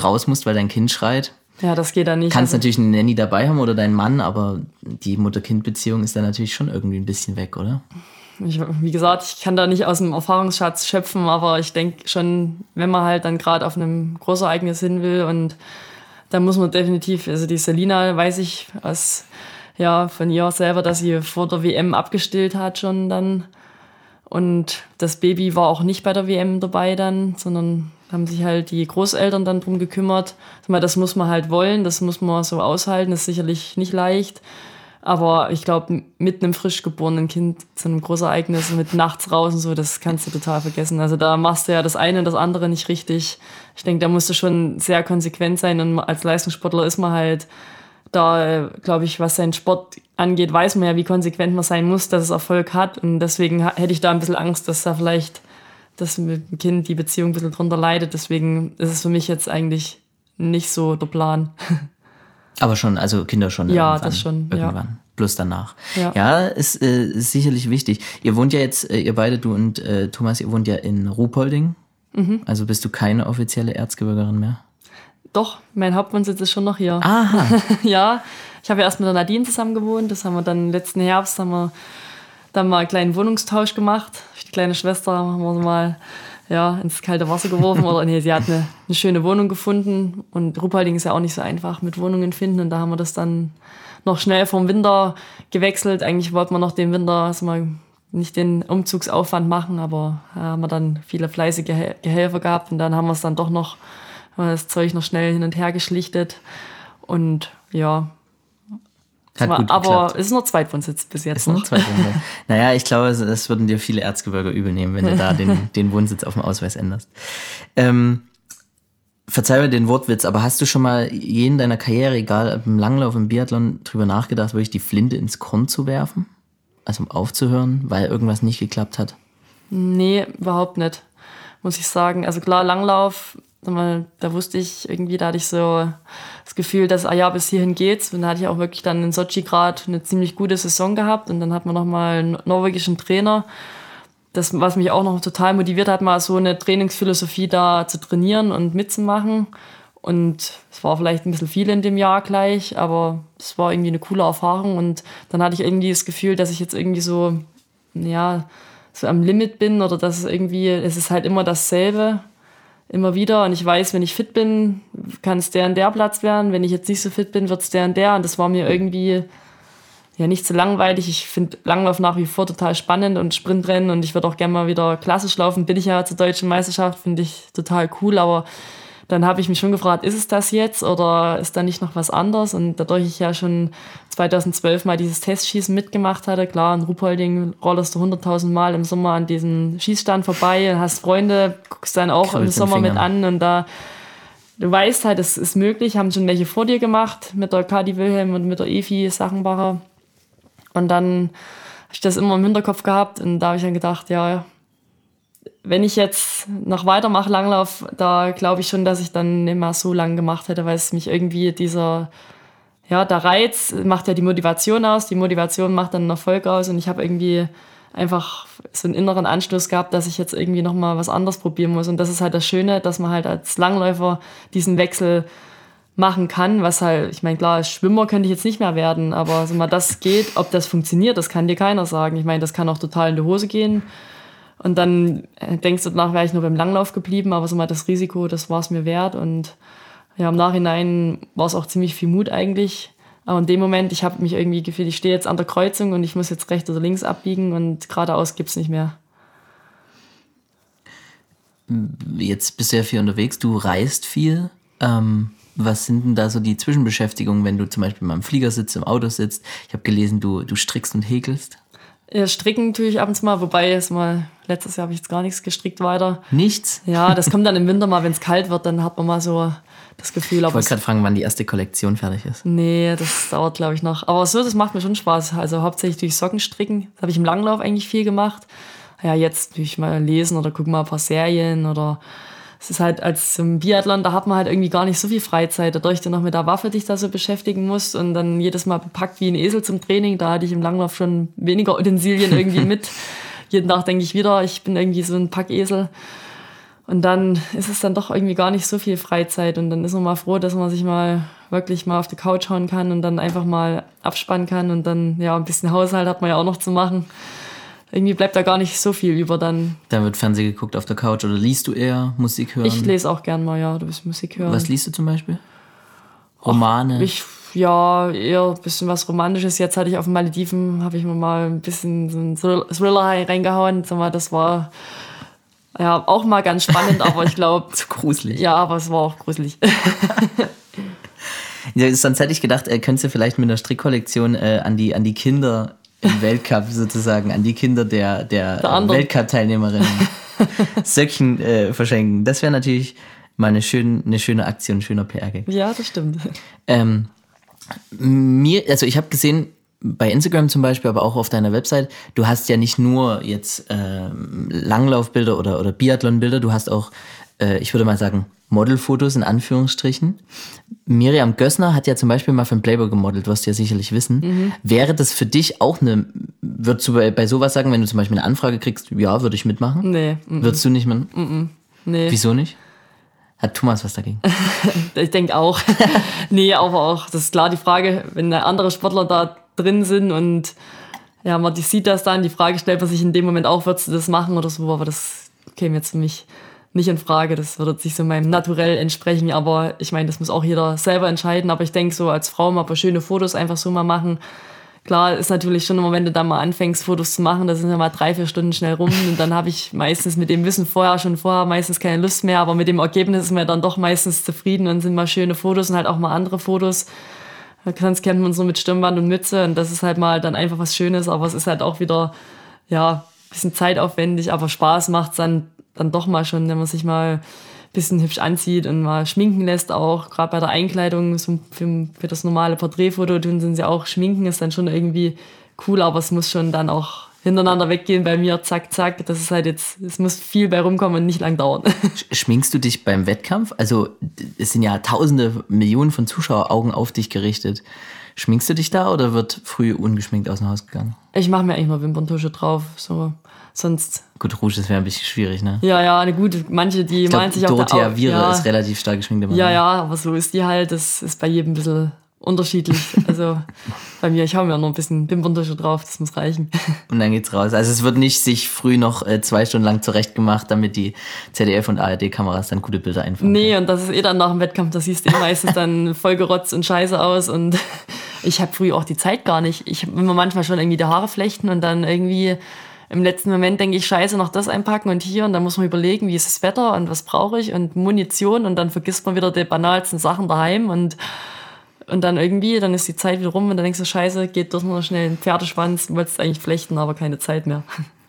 raus musst, weil dein Kind schreit. Ja, das geht dann nicht. Kannst also natürlich eine Nanny dabei haben oder deinen Mann, aber die Mutter-Kind-Beziehung ist dann natürlich schon irgendwie ein bisschen weg, oder? Ich, wie gesagt, ich kann da nicht aus dem Erfahrungsschatz schöpfen, aber ich denke schon, wenn man halt dann gerade auf einem Großereignis hin will und da muss man definitiv, also die Selina, weiß ich, aus ja, von ihr selber, dass sie vor der W M abgestillt hat schon dann. Und das Baby war auch nicht bei der W M dabei dann, sondern haben sich halt die Großeltern dann drum gekümmert. Das muss man halt wollen, das muss man so aushalten, das ist sicherlich nicht leicht. Aber ich glaube, mit einem frisch geborenen Kind zu einem Großereignis, mit nachts raus und so, das kannst du total vergessen. Also da machst du ja das eine und das andere nicht richtig. Ich denke, da musst du schon sehr konsequent sein. Und als Leistungssportler ist man halt da, glaube ich, was seinen Sport angeht, weiß man ja, wie konsequent man sein muss, dass es Erfolg hat. Und deswegen hätte ich da ein bisschen Angst, dass da vielleicht das mit dem Kind die Beziehung ein bisschen drunter leidet. Deswegen ist es für mich jetzt eigentlich nicht so der Plan. Aber schon, also Kinder schon. Ja, das schon. Irgendwann, ja. Plus danach. Ja, ja, ist, äh, ist sicherlich wichtig. Ihr wohnt ja jetzt, äh, ihr beide, du und äh, Thomas, ihr wohnt ja in Ruhpolding. Mhm. Also bist du keine offizielle Erzgebirgerin mehr? Doch, mein Hauptwohnsitz ist schon noch hier. Aha. Ja, ich habe ja erst mit der Nadine zusammen gewohnt. Das haben wir dann letzten Herbst, haben wir dann mal einen kleinen Wohnungstausch gemacht. Die kleine Schwester haben wir mal... ja, ins kalte Wasser geworfen. Oder nee, sie hat eine, eine schöne Wohnung gefunden. Und Ruhpolding ist ja auch nicht so einfach mit Wohnungen finden. Und da haben wir das dann noch schnell vorm Winter gewechselt. Eigentlich wollten wir noch den Winter erstmal nicht den Umzugsaufwand machen, aber da haben wir dann viele fleißige Gehel- Gehelfer gehabt. Und dann haben wir es dann doch noch, haben wir das Zeug noch schnell hin und her geschlichtet. Und ja... Hat gut aber geklappt. Es ist nur Zweitwohnsitz bis jetzt. Ist noch. Zweitwohnsitz. Naja, ich glaube, das würden dir viele Erzgebirger übel nehmen, wenn du da den, den Wohnsitz auf dem Ausweis änderst. Ähm, verzeih mir den Wortwitz, aber hast du schon mal je in deiner Karriere, egal ob im Langlauf, im Biathlon, drüber nachgedacht, wirklich die Flinte ins Korn zu werfen? Also um aufzuhören, weil irgendwas nicht geklappt hat? Nee, überhaupt nicht, muss ich sagen. Also klar, Langlauf... Da wusste ich irgendwie, da hatte ich so das Gefühl, dass, ah ja, bis hierhin geht's. Und da hatte ich auch wirklich dann in Sochi gerade eine ziemlich gute Saison gehabt. Und dann hat man nochmal einen norwegischen Trainer. Das, was mich auch noch total motiviert hat, mal so eine Trainingsphilosophie da zu trainieren und mitzumachen. Und es war vielleicht ein bisschen viel in dem Jahr gleich, aber es war irgendwie eine coole Erfahrung. Und dann hatte ich irgendwie das Gefühl, dass ich jetzt irgendwie so, ja, so am Limit bin oder dass es irgendwie, es ist halt immer dasselbe. Immer wieder. Und ich weiß, wenn ich fit bin, kann es der und der Platz werden. Wenn ich jetzt nicht so fit bin, wird es der und der. Und das war mir irgendwie ja nicht so langweilig. Ich finde Langlauf nach wie vor total spannend und Sprintrennen. Und ich würde auch gerne mal wieder klassisch laufen. Bin ich ja zur deutschen Meisterschaft, finde ich total cool. Aber dann habe ich mich schon gefragt, ist es das jetzt oder ist da nicht noch was anderes? Und dadurch ich ja schon zweitausendzwölf mal dieses Testschießen mitgemacht hatte, klar, in Ruhpolding rollerst du hunderttausend Mal im Sommer an diesem Schießstand vorbei, hast Freunde, guckst dann auch Krabbelt im Sommer mit an und da, du weißt halt, es ist möglich, haben schon welche vor dir gemacht, mit der Kadi Wilhelm und mit der Evi Sachenbacher. Und dann habe ich das immer im Hinterkopf gehabt und da habe ich dann gedacht, ja, wenn ich jetzt noch weitermache Langlauf, da glaube ich schon, dass ich dann nicht mehr so lang gemacht hätte, weil es mich irgendwie dieser, ja, der Reiz macht ja die Motivation aus, die Motivation macht dann einen Erfolg aus und ich habe irgendwie einfach so einen inneren Anschluss gehabt, dass ich jetzt irgendwie nochmal was anderes probieren muss und das ist halt das Schöne, dass man halt als Langläufer diesen Wechsel machen kann, was halt, ich meine, klar, Schwimmer könnte ich jetzt nicht mehr werden, aber so mal das geht, ob das funktioniert, das kann dir keiner sagen. Ich meine, das kann auch total in die Hose gehen. Und dann denkst du, danach wäre ich nur beim Langlauf geblieben, aber so mal das Risiko, das war es mir wert. Und ja, im Nachhinein war es auch ziemlich viel Mut eigentlich. Aber in dem Moment, ich habe mich irgendwie gefühlt, ich stehe jetzt an der Kreuzung und ich muss jetzt rechts oder links abbiegen und geradeaus gibt's nicht mehr. Jetzt bist du ja viel unterwegs, du reist viel. Ähm, was sind denn da so die Zwischenbeschäftigungen, wenn du zum Beispiel mal im Flieger sitzt, im Auto sitzt? Ich habe gelesen, du, du strickst und häkelst. Ja, stricken tue ich ab und zu mal, wobei es mal, letztes Jahr habe ich jetzt gar nichts gestrickt weiter. Nichts? Ja, das kommt dann im Winter mal, wenn es kalt wird, dann hat man mal so das Gefühl. Ich wollte gerade fragen, wann die erste Kollektion fertig ist. Nee, das dauert glaube ich noch. Aber so, das macht mir schon Spaß. Also hauptsächlich durch Socken stricken. Das habe ich im Langlauf eigentlich viel gemacht. Ja, jetzt tue ich mal lesen oder gucke mal ein paar Serien oder... Es ist halt als im Biathlon, da hat man halt irgendwie gar nicht so viel Freizeit, dadurch, dass du noch mit der Waffe dich da so beschäftigen musst und dann jedes Mal bepackt wie ein Esel zum Training, da hatte ich im Langlauf schon weniger Utensilien irgendwie mit. Jeden Tag denke ich wieder, ich bin irgendwie so ein Packesel und dann ist es dann doch irgendwie gar nicht so viel Freizeit und dann ist man mal froh, dass man sich mal wirklich mal auf die Couch hauen kann und dann einfach mal abspannen kann und dann ja ein bisschen Haushalt hat man ja auch noch zu machen. Irgendwie bleibt da gar nicht so viel über dann. Dann wird Fernsehen geguckt auf der Couch oder liest du eher, Musik hören? Ich lese auch gern mal, ja, du bist Musik hören. Was liest du zum Beispiel? Romane? Ach, ich ja, eher ein bisschen was Romantisches. Jetzt hatte ich auf den Malediven, habe ich mir mal ein bisschen so einen Thriller reingehauen. Das war ja auch mal ganz spannend, aber ich glaube... zu gruselig. Ja, aber es war auch gruselig. Ja, sonst hätte ich gedacht, äh, könntest du vielleicht mit einer Strickkollektion äh, an, die, an die Kinder im Weltcup sozusagen, an die Kinder der, der, der äh, Weltcup-Teilnehmerinnen Söckchen äh, verschenken. Das wäre natürlich mal eine, schön, eine schöne Aktion, ein schöner P R-Gag. Ja, das stimmt. Ähm, mir, also ich habe gesehen, bei Instagram zum Beispiel, aber auch auf deiner Website, du hast ja nicht nur jetzt ähm, Langlaufbilder oder, oder Biathlonbilder, du hast auch, äh, ich würde mal sagen, Modelfotos in Anführungsstrichen. Miriam Gössner hat ja zum Beispiel mal für den Playboy gemodelt, wirst du ja sicherlich wissen. Mhm. Wäre das für dich auch eine, würdest du bei, bei sowas sagen, wenn du zum Beispiel eine Anfrage kriegst, ja, würde ich mitmachen? Nee. M-m. Würdest du nicht mitmachen? M-m. Nee. Wieso nicht? Hat Thomas was dagegen? Ich denke auch. Nee, aber auch, das ist klar die Frage, wenn andere Sportler da drin sind und ja, man sieht das dann, die Frage stellt man sich in dem Moment auch, würdest du das machen oder so, aber das käme jetzt für mich nicht in Frage, das würde sich so meinem Naturell entsprechen, aber ich meine, das muss auch jeder selber entscheiden, aber ich denke so als Frau mal ein paar schöne Fotos einfach so mal machen. Klar, ist natürlich schon immer, wenn du dann mal anfängst, Fotos zu machen, da sind ja mal drei, vier Stunden schnell rum und dann habe ich meistens mit dem Wissen vorher schon vorher meistens keine Lust mehr, aber mit dem Ergebnis ist man dann doch meistens zufrieden und sind mal schöne Fotos und halt auch mal andere Fotos. Sonst kennt man so mit Stirnband und Mütze und das ist halt mal dann einfach was Schönes, aber es ist halt auch wieder, ja, ein bisschen zeitaufwendig, aber Spaß macht es dann, dann doch mal schon, wenn man sich mal ein bisschen hübsch anzieht und mal schminken lässt auch, gerade bei der Einkleidung so für, für das normale Porträtfoto tun sind sie auch, schminken ist dann schon irgendwie cool, aber es muss schon dann auch hintereinander weggehen bei mir, zack, zack, das ist halt jetzt, es muss viel bei rumkommen und nicht lang dauern. Schminkst du dich beim Wettkampf? Also es sind ja tausende, Millionen von Zuschaueraugen auf dich gerichtet. Schminkst du dich da oder wird früh ungeschminkt aus dem Haus gegangen? Ich mache mir eigentlich mal Wimperntusche drauf, so, sonst... Gut, Rouge, das wäre ein bisschen schwierig, ne? Ja, ja, eine gute, manche, die ich meint glaub, sich auch... Dorothea der Au- Viere ja, ist relativ stark geschminkt. Immer ja, ja, aber so ist die halt, das ist bei jedem ein bisschen... unterschiedlich, also bei mir, ich habe mir noch ein bisschen Wimperntusche drauf, das muss reichen. Und dann geht's raus. Also es wird nicht sich früh noch äh, zwei Stunden lang zurechtgemacht, damit die Z D F- und A R D-Kameras dann gute Bilder einfangen. Nee, können. Und das ist eh dann nach dem Wettkampf, da siehst du eh meistens dann vollgerotzt und scheiße aus und ich habe früh auch die Zeit gar nicht. Ich will mir manchmal schon irgendwie die Haare flechten und dann irgendwie im letzten Moment denke ich, scheiße, noch das einpacken und hier und dann muss man überlegen, wie ist das Wetter und was brauche ich und Munition und dann vergisst man wieder die banalsten Sachen daheim und Und dann irgendwie, dann ist die Zeit wieder rum und dann denkst du, scheiße, geht doch nur schnell ein Pferdeschwanz, wolltest eigentlich flechten, aber keine Zeit mehr.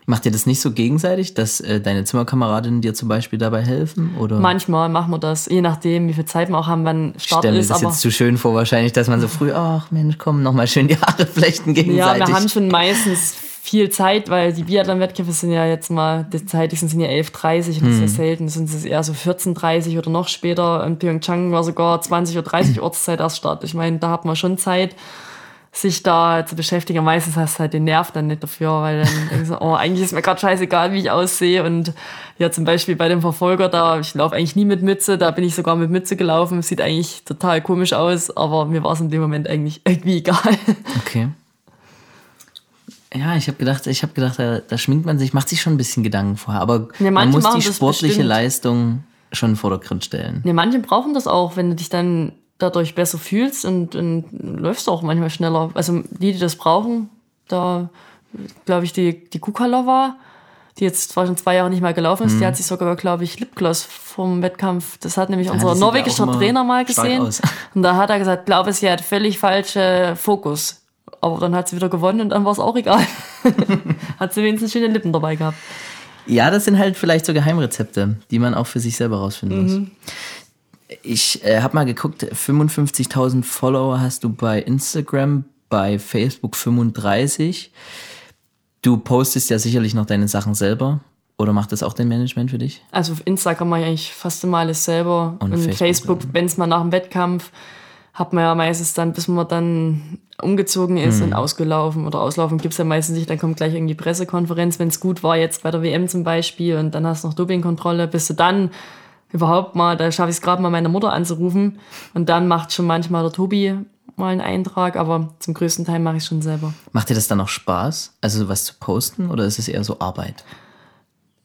Macht ihr das nicht so gegenseitig, dass äh, deine Zimmerkameradinnen dir zum Beispiel dabei helfen? Oder? Manchmal machen wir das, je nachdem, wie viel Zeit wir auch haben, wann Start ist. Ich stelle mir das jetzt zu schön vor wahrscheinlich, dass man so früh, ach Mensch, komm, nochmal schön die Haare flechten gegenseitig. Ja, wir haben schon meistens viel Zeit, weil die Biathlon-Wettkämpfe sind ja jetzt mal, die zeitlichen sind ja elf Uhr dreißig und das ist ja selten, sonst ist es eher so vierzehn Uhr dreißig oder noch später. In Pyeongchang war sogar zwanzig Uhr dreißig Ortszeit erst Start. Ich meine, da hat man schon Zeit, sich da zu beschäftigen. Meistens hast du halt den Nerv dann nicht dafür, weil dann denkst du, oh, eigentlich ist mir gerade scheißegal, wie ich aussehe. Und ja, zum Beispiel bei dem Verfolger, da ich laufe eigentlich nie mit Mütze, da bin ich sogar mit Mütze gelaufen. Es sieht eigentlich total komisch aus, aber mir war es in dem Moment eigentlich irgendwie egal. Okay. Ja, ich habe gedacht, ich habe gedacht, da, da schminkt man sich, macht sich schon ein bisschen Gedanken vorher, aber ja, man muss die sportliche Leistung schon in den Vordergrund stellen. Ja, manche brauchen das auch, wenn du dich dann dadurch besser fühlst und, und läufst du auch manchmal schneller. Also die, die das brauchen, da glaube ich die die Kukalova, die jetzt zwar schon zwei Jahre nicht mehr gelaufen ist, mhm. die hat sich sogar, glaube ich, Lipgloss vom Wettkampf, das hat nämlich ja, unser norwegischer Trainer mal gesehen und da hat er gesagt, glaube ich, sie hat völlig falschen Fokus. Aber dann hat sie wieder gewonnen und dann war es auch egal. Hat sie wenigstens schöne Lippen dabei gehabt. Ja, das sind halt vielleicht so Geheimrezepte, die man auch für sich selber rausfinden muss. Mhm. Ich äh, habe mal geguckt, fünfundfünfzigtausend Follower hast du bei Instagram, bei Facebook fünfunddreißig. Du postest ja sicherlich noch deine Sachen selber. Oder macht das auch dein Management für dich? Also auf Instagram mache ich eigentlich fast immer alles selber. Und, und Facebook, Facebook wenn es mal nach dem Wettkampf... hat man ja meistens dann, bis man dann umgezogen ist mhm. und ausgelaufen oder auslaufen gibt es ja meistens nicht, dann kommt gleich irgendwie Pressekonferenz, wenn es gut war, jetzt bei der W M zum Beispiel und dann hast du noch Dopingkontrolle, bis du dann überhaupt mal, da schaffe ich es gerade mal, meine Mutter anzurufen und dann macht schon manchmal der Tobi mal einen Eintrag, aber zum größten Teil mache ich es schon selber. Macht dir das dann auch Spaß, also was zu posten oder ist es eher so Arbeit?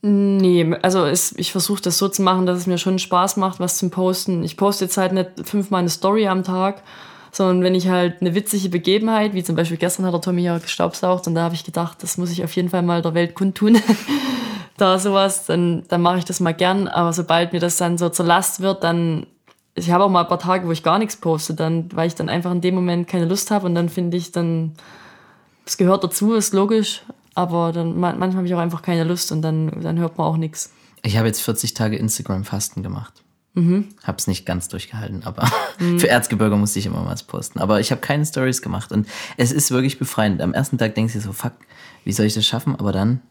Nee, also es, ich versuche das so zu machen, dass es mir schon Spaß macht, was zum Posten. Ich poste jetzt halt nicht fünfmal eine Story am Tag, sondern wenn ich halt eine witzige Begebenheit, wie zum Beispiel gestern hat der Tommy ja gestaubsaugt und da habe ich gedacht, das muss ich auf jeden Fall mal der Welt kundtun, da sowas, dann, dann mache ich das mal gern, aber sobald mir das dann so zur Last wird, dann, ich habe auch mal ein paar Tage, wo ich gar nichts poste, dann, weil ich dann einfach in dem Moment keine Lust habe und dann finde ich dann, es gehört dazu, ist logisch, aber dann manchmal habe ich auch einfach keine Lust und dann, dann hört man auch nichts. Ich habe jetzt vierzig Tage Instagram-Fasten gemacht. Mhm. Hab's nicht ganz durchgehalten, aber mhm. für Erzgebirge musste ich immer was posten. Aber ich habe keine Stories gemacht und es ist wirklich befreiend. Am ersten Tag denkst du so, fuck, wie soll ich das schaffen? Aber dann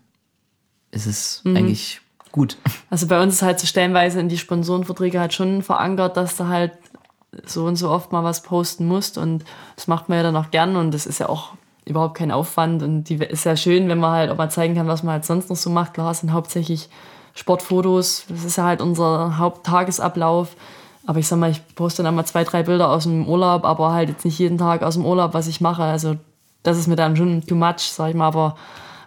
ist es mhm. eigentlich gut. Also bei uns ist halt so stellenweise in die Sponsorenverträge halt schon verankert, dass du halt so und so oft mal was posten musst und das macht man ja dann auch gern und das ist ja auch überhaupt kein Aufwand und die ist ja schön, wenn man halt auch mal zeigen kann, was man halt sonst noch so macht. Klar, es sind hauptsächlich Sportfotos, das ist ja halt unser Haupttagesablauf. Aber ich sag mal, ich poste dann mal zwei, drei Bilder aus dem Urlaub, aber halt jetzt nicht jeden Tag aus dem Urlaub, was ich mache. Also das ist mir dann schon too much, sag ich mal. Aber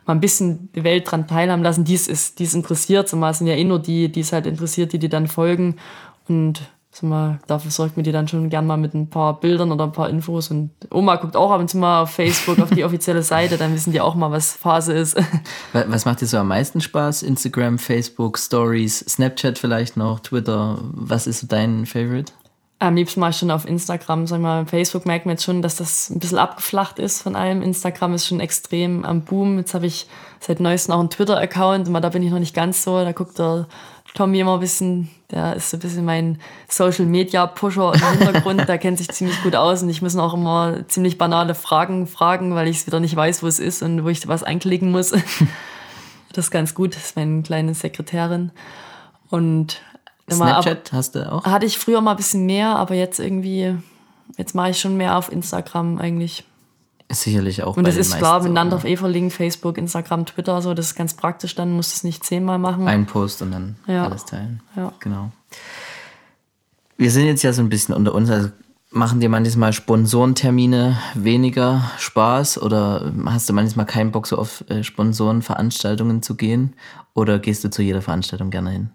mal ein bisschen die Welt dran teilhaben lassen, die ist, die ist interessiert. Sag mal, es sind ja eh nur die, die es halt interessiert, die die dann folgen. Und sag mal, dafür sorgt mir die dann schon gern mal mit ein paar Bildern oder ein paar Infos. Und Oma guckt auch ab und zu mal auf Facebook, auf die offizielle Seite, dann wissen die auch mal, was Phase ist. Was macht dir so am meisten Spaß? Instagram, Facebook, Stories, Snapchat vielleicht noch, Twitter. Was ist so dein Favorite? Am liebsten mal schon auf Instagram. Sag mal, Facebook merkt man jetzt schon, dass das ein bisschen abgeflacht ist von allem. Instagram ist schon extrem am Boom. Jetzt habe ich seit neuestem auch einen Twitter-Account, aber da bin ich noch nicht ganz so. Da guckt der Tommy immer ein bisschen, der ist so ein bisschen mein Social-Media-Pusher im Hintergrund, der kennt sich ziemlich gut aus und ich muss auch immer ziemlich banale Fragen fragen, weil ich es wieder nicht weiß, wo es ist und wo ich was anklicken muss. Das ist ganz gut, das ist meine kleine Sekretärin. Und Snapchat ab, hast du auch? Hatte ich früher mal ein bisschen mehr, aber jetzt irgendwie, jetzt mache ich schon mehr auf Instagram eigentlich. Sicherlich auch. Und das ist klar, miteinander auf E verlinken, Facebook, Instagram, Twitter, so, das ist ganz praktisch, dann musst du es nicht zehnmal machen. Einen Post und dann ja. alles teilen. Ja. Genau. Wir sind jetzt ja so ein bisschen unter uns, also machen dir manchmal Sponsorentermine weniger Spaß oder hast du manchmal keinen Bock, so auf Sponsorenveranstaltungen zu gehen oder gehst du zu jeder Veranstaltung gerne hin?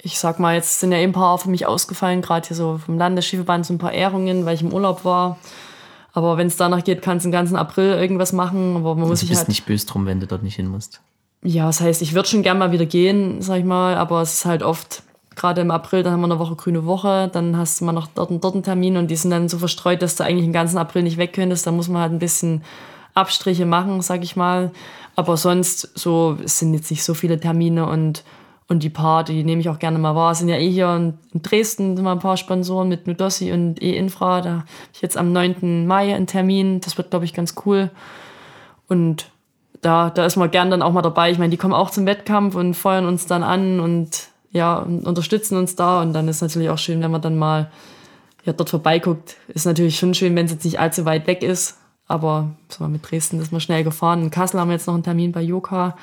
Ich sag mal, jetzt sind ja eben ein paar für mich ausgefallen, gerade hier so vom Landesskiverband so ein paar Ehrungen, weil ich im Urlaub war. Aber wenn es danach geht, kannst du den ganzen April irgendwas machen. Aber man also muss sich bist halt nicht böse drum, wenn du dort nicht hin musst. Ja, das heißt, ich würde schon gerne mal wieder gehen, sag ich mal. Aber es ist halt oft, gerade im April, dann haben wir eine Woche Grüne Woche. Dann hast du mal noch dort und dort einen Termin. Und die sind dann so verstreut, dass du eigentlich den ganzen April nicht weg könntest. Da muss man halt ein bisschen Abstriche machen, sag ich mal. Aber sonst, so, es sind jetzt nicht so viele Termine. Und, und die paar, die nehme ich auch gerne mal wahr. Es sind ja eh hier in Dresden sind mal ein paar Sponsoren mit Nudossi und e-Infra. Da habe ich jetzt am neunten Mai einen Termin. Das wird, glaube ich, ganz cool. Und da, da ist man gern dann auch mal dabei. Ich meine, die kommen auch zum Wettkampf und feuern uns dann an und ja, unterstützen uns da. Und dann ist es natürlich auch schön, wenn man dann mal ja, dort vorbeiguckt. Ist natürlich schon schön, wenn es jetzt nicht allzu weit weg ist. Aber so mit Dresden ist man schnell gefahren. In Kassel haben wir jetzt noch einen Termin bei Yoka.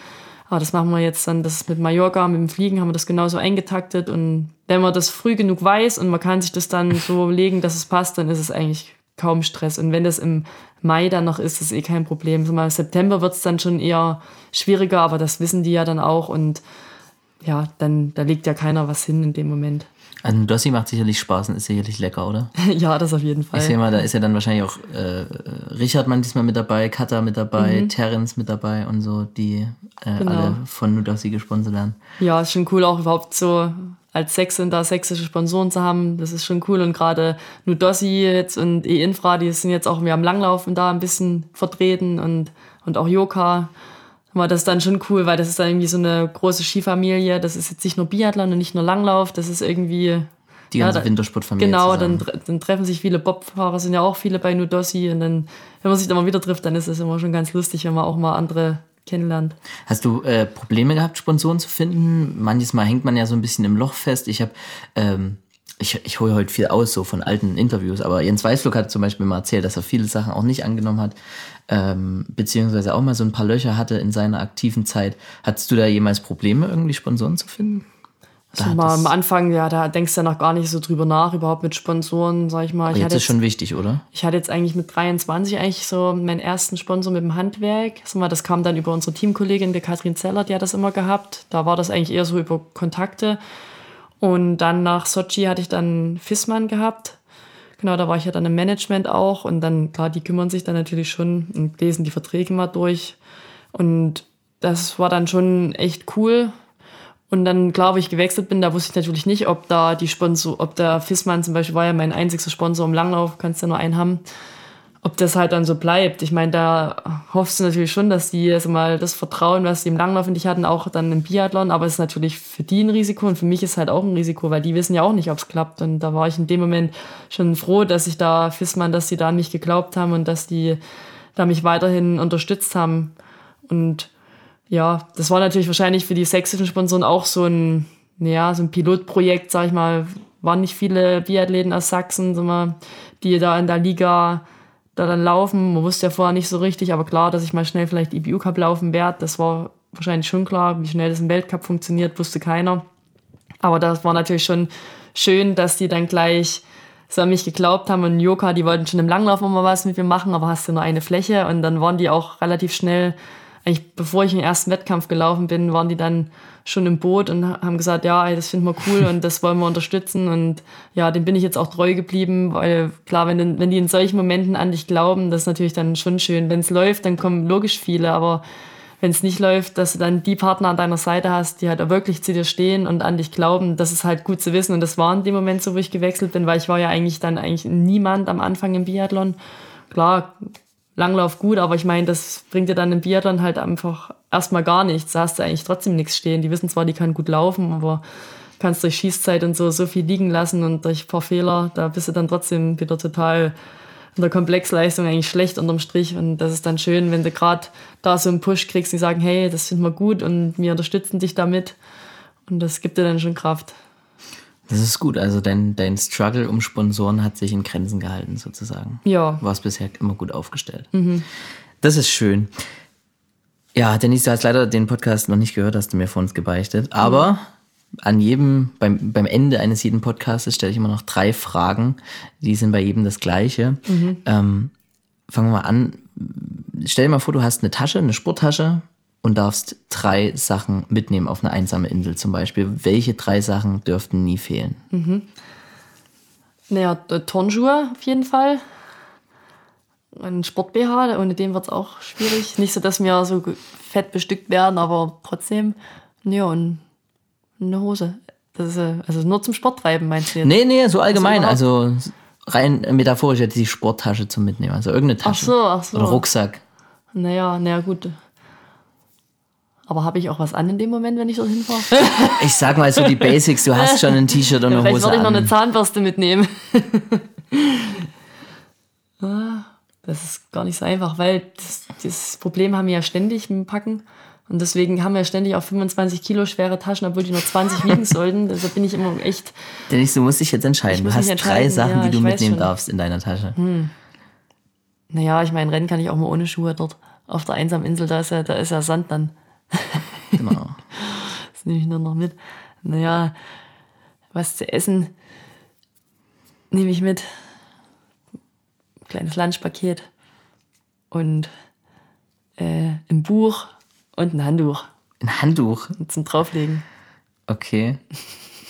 Aber das machen wir jetzt dann, das ist mit Mallorca, mit dem Fliegen haben wir das genauso eingetaktet. Und wenn man das früh genug weiß und man kann sich das dann so legen, dass es passt, dann ist es eigentlich kaum Stress. Und wenn das im Mai dann noch ist, ist es eh kein Problem. So mal September wird es dann schon eher schwieriger, aber das wissen die ja dann auch. Und ja, dann da legt ja keiner was hin in dem Moment. Also Dossi macht sicherlich Spaß und ist sicherlich lecker, oder? Ja, das auf jeden Fall. Ich sehe mal, da ist ja dann wahrscheinlich auch äh, Richard manchmal mit dabei, Katha mit dabei, mhm. Terence mit dabei und so, die äh, genau. alle von Nudossi gesponsert werden. Ja, ist schon cool auch überhaupt so als Sächsin da sächsische Sponsoren zu haben, das ist schon cool und gerade Nudossi jetzt und e-Infra, die sind jetzt auch mehr am Langlaufen da ein bisschen vertreten und, und auch Yoka. Das ist dann schon cool, weil das ist dann irgendwie so eine große Skifamilie. Das ist jetzt nicht nur Biathlon und nicht nur Langlauf, das ist irgendwie die ganze ja, Wintersportfamilie. Genau, dann, dann treffen sich viele Bobfahrer, sind ja auch viele bei Nudossi. Und dann, wenn man sich dann mal wieder trifft, dann ist es immer schon ganz lustig, wenn man auch mal andere kennenlernt. Hast du äh, Probleme gehabt, Sponsoren zu finden? Manches Mal hängt man ja so ein bisschen im Loch fest. Ich habe. Ähm Ich, ich hole heute viel aus, so von alten Interviews, aber Jens Weißflug hat zum Beispiel mal erzählt, dass er viele Sachen auch nicht angenommen hat, ähm, beziehungsweise auch mal so ein paar Löcher hatte in seiner aktiven Zeit. Hattest du da jemals Probleme, irgendwie Sponsoren zu finden? Also mal am Anfang, ja, da denkst du ja noch gar nicht so drüber nach, überhaupt mit Sponsoren, sag ich mal. Ich jetzt ist schon wichtig, oder? Ich hatte jetzt eigentlich mit dreiundzwanzig eigentlich so meinen ersten Sponsor mit dem Handwerk. Das kam dann über unsere Teamkollegin, die Katrin Zeller, die hat das immer gehabt. Da war das eigentlich eher so über Kontakte. Und dann nach Sochi hatte ich dann Fissmann gehabt. Genau, da war ich ja dann im Management auch und dann, klar, die kümmern sich dann natürlich schon und lesen die Verträge mal durch und das war dann schon echt cool. Und dann, klar, wo ich gewechselt bin, da wusste ich natürlich nicht, ob da die Sponsor, ob der Fissmann zum Beispiel, war ja mein einzigster Sponsor im Langlauf, kannst ja nur einen haben, ob das halt dann so bleibt. Ich meine, da hoffst du natürlich schon, dass die also mal das Vertrauen, was die im Langlauf in dich hatten, auch dann im Biathlon, aber es ist natürlich für die ein Risiko und für mich ist halt auch ein Risiko, weil die wissen ja auch nicht, ob es klappt. Und da war ich in dem Moment schon froh, dass ich da Fissmann, dass die da an mich geglaubt haben und dass die da mich weiterhin unterstützt haben. Und ja, das war natürlich wahrscheinlich für die sächsischen Sponsoren auch so ein, ja, so ein Pilotprojekt, sag ich mal. Waren nicht viele Biathleten aus Sachsen, sag mal, die da in der Liga da dann laufen. Man wusste ja vorher nicht so richtig, aber klar, dass ich mal schnell vielleicht I B U Cup laufen werde, das war wahrscheinlich schon klar. Wie schnell das im Weltcup funktioniert, wusste keiner. Aber das war natürlich schon schön, dass die dann gleich so an mich geglaubt haben. Und Yoka, die wollten schon im Langlauf immer was mit mir machen, aber hast du nur eine Fläche. Und dann waren die auch relativ schnell, eigentlich bevor ich in den ersten Wettkampf gelaufen bin, waren die dann schon im Boot und haben gesagt, ja, das finden wir cool und das wollen wir unterstützen. Und ja, dem bin ich jetzt auch treu geblieben, weil klar, wenn, wenn die in solchen Momenten an dich glauben, das ist natürlich dann schon schön. Wenn es läuft, dann kommen logisch viele, aber wenn es nicht läuft, dass du dann die Partner an deiner Seite hast, die halt auch wirklich zu dir stehen und an dich glauben, das ist halt gut zu wissen. Und das war in dem Moment so, wo ich gewechselt bin, weil ich war ja eigentlich dann eigentlich niemand am Anfang im Biathlon. Klar, Langlauf gut, aber ich meine, das bringt dir dann im Biathlon halt einfach erstmal gar nichts. Da hast du eigentlich trotzdem nichts stehen. Die wissen zwar, die kann gut laufen, aber kannst durch Schießzeit und so so viel liegen lassen und durch ein paar Fehler, da bist du dann trotzdem wieder total in der Komplexleistung eigentlich schlecht unterm Strich. Und das ist dann schön, wenn du gerade da so einen Push kriegst, die sagen, hey, das finden wir gut und wir unterstützen dich damit. Und das gibt dir dann schon Kraft. Das ist gut, also dein, dein Struggle um Sponsoren hat sich in Grenzen gehalten sozusagen. Ja. Du warst bisher immer gut aufgestellt. Mhm. Das ist schön. Ja, Denise, du hast leider den Podcast noch nicht gehört, hast du mir vor uns gebeichtet. Aber mhm. an jedem, beim, beim Ende eines jeden Podcasts stelle ich immer noch drei Fragen. Die sind bei jedem das Gleiche. Mhm. Ähm, fangen wir mal an. Stell dir mal vor, du hast eine Tasche, eine Sporttasche. Und darfst drei Sachen mitnehmen auf eine einsame Insel zum Beispiel. Welche drei Sachen dürften nie fehlen? Mhm. Naja, Turnschuhe auf jeden Fall. Ein Sport-B H, ohne den wird es auch schwierig. Nicht so, dass wir so fett bestückt werden, aber trotzdem. Ja, und eine Hose. Das ist, also nur zum Sport treiben, meinst du jetzt? Nee, nee, so allgemein. Also rein metaphorisch ja die Sporttasche zum Mitnehmen. Also irgendeine Tasche. Ach so, ach so. Oder Rucksack. Naja, naja, gut. Aber habe ich auch was an in dem Moment, wenn ich dorthin fahre? Ich sag mal so die Basics, du hast schon ein T-Shirt und eine Hose an. Vielleicht würde ich noch eine Zahnbürste mitnehmen. Das ist gar nicht so einfach, weil das, das Problem haben wir ja ständig mit dem Packen. Und deswegen haben wir ständig auch fünfundzwanzig Kilo schwere Taschen, obwohl die nur zwanzig wiegen sollten. Deshalb bin ich immer echt... Dennis, du musst dich jetzt entscheiden. Du hast drei Sachen, ja, die du mitnehmen schon. Darfst in deiner Tasche. Hm. Naja, ich meine, Rennen kann ich auch mal ohne Schuhe dort. Auf der einsamen Insel, da ist ja, da ist ja Sand dann. Genau. Das nehme ich nur noch mit. Naja, was zu essen nehme ich mit. Ein kleines Lunchpaket und äh, ein Buch und ein Handtuch. Ein Handtuch? Zum Drauflegen. Okay.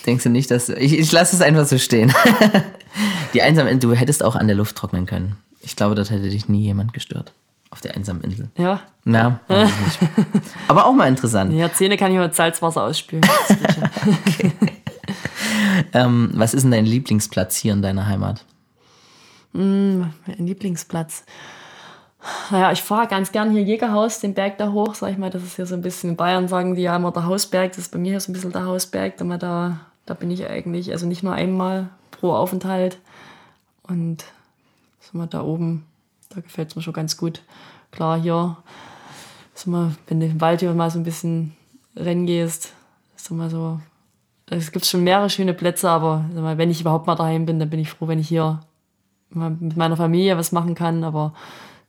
Denkst du nicht, dass du, ich, ich lasse es einfach so stehen. Die einsame Insel, du hättest auch an der Luft trocknen können. Ich glaube, dort hätte dich nie jemand gestört. Auf der einsamen Insel. Ja. Na, ja. Aber auch mal interessant. Ja, Zähne kann ich mit Salzwasser ausspülen. Okay. ähm, was ist denn dein Lieblingsplatz hier in deiner Heimat? Mm, mein Lieblingsplatz? Naja, ich fahre ganz gern hier Jägerhaus, den Berg da hoch, sag ich mal. Das ist hier so ein bisschen, in Bayern sagen die ja immer der Hausberg. Das ist bei mir hier so ein bisschen der Hausberg. Da, da bin ich eigentlich, also nicht nur einmal pro Aufenthalt. Und sind wir da oben. Da gefällt es mir schon ganz gut. Klar, hier, mal, wenn du im Wald hier mal so ein bisschen rennen gehst, ist mal so, es gibt schon mehrere schöne Plätze, aber mal, wenn ich überhaupt mal daheim bin, dann bin ich froh, wenn ich hier mal mit meiner Familie was machen kann. Aber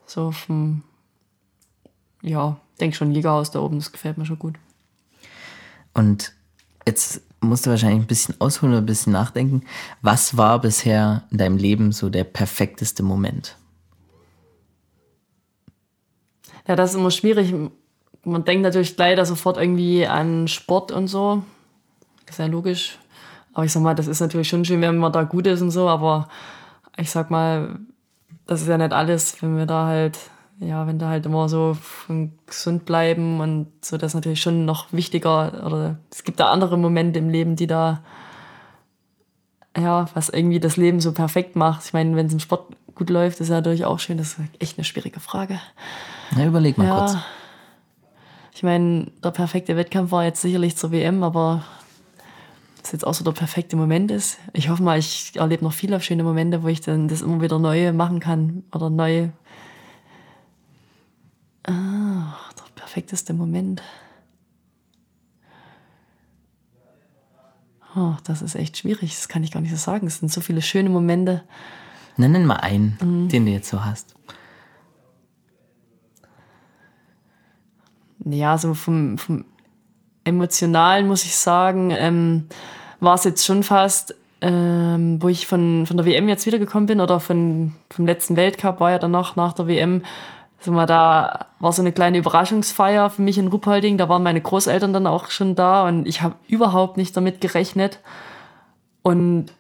so vom, ja, denke schon, Jägerhaus da oben, das gefällt mir schon gut. Und jetzt musst du wahrscheinlich ein bisschen ausholen oder ein bisschen nachdenken. Was war bisher in deinem Leben so der perfekteste Moment? Ja, das ist immer schwierig. Man denkt natürlich leider sofort irgendwie an Sport und so. Ist ja logisch. Aber ich sag mal, das ist natürlich schon schön, wenn man da gut ist und so. Aber ich sag mal, das ist ja nicht alles, wenn wir da halt, ja, wenn da halt immer so gesund bleiben und so, das ist natürlich schon noch wichtiger, oder es gibt da andere Momente im Leben, die da, ja, was irgendwie das Leben so perfekt macht. Ich meine, wenn es im Sport gut läuft, ist ja natürlich auch schön, das ist echt eine schwierige Frage. Na, überleg mal ja. kurz. Ich meine, der perfekte Wettkampf war jetzt sicherlich zur W M, aber das jetzt auch so der perfekte Moment ist. Ich hoffe mal, ich erlebe noch viele schöne Momente, wo ich dann das immer wieder neu machen kann. Oder neu. Ah, der perfekteste Moment. Oh, das ist echt schwierig, das kann ich gar nicht so sagen. Es sind so viele schöne Momente. Nenn mal einen, mhm. den du jetzt so hast. Ja, so vom, vom Emotionalen muss ich sagen, ähm, war es jetzt schon fast, ähm, wo ich von, von der W M jetzt wiedergekommen bin oder von, vom letzten Weltcup, war ja danach, nach der W M, also mal da war so eine kleine Überraschungsfeier für mich in Ruhpolding, da waren meine Großeltern dann auch schon da und ich habe überhaupt nicht damit gerechnet. Und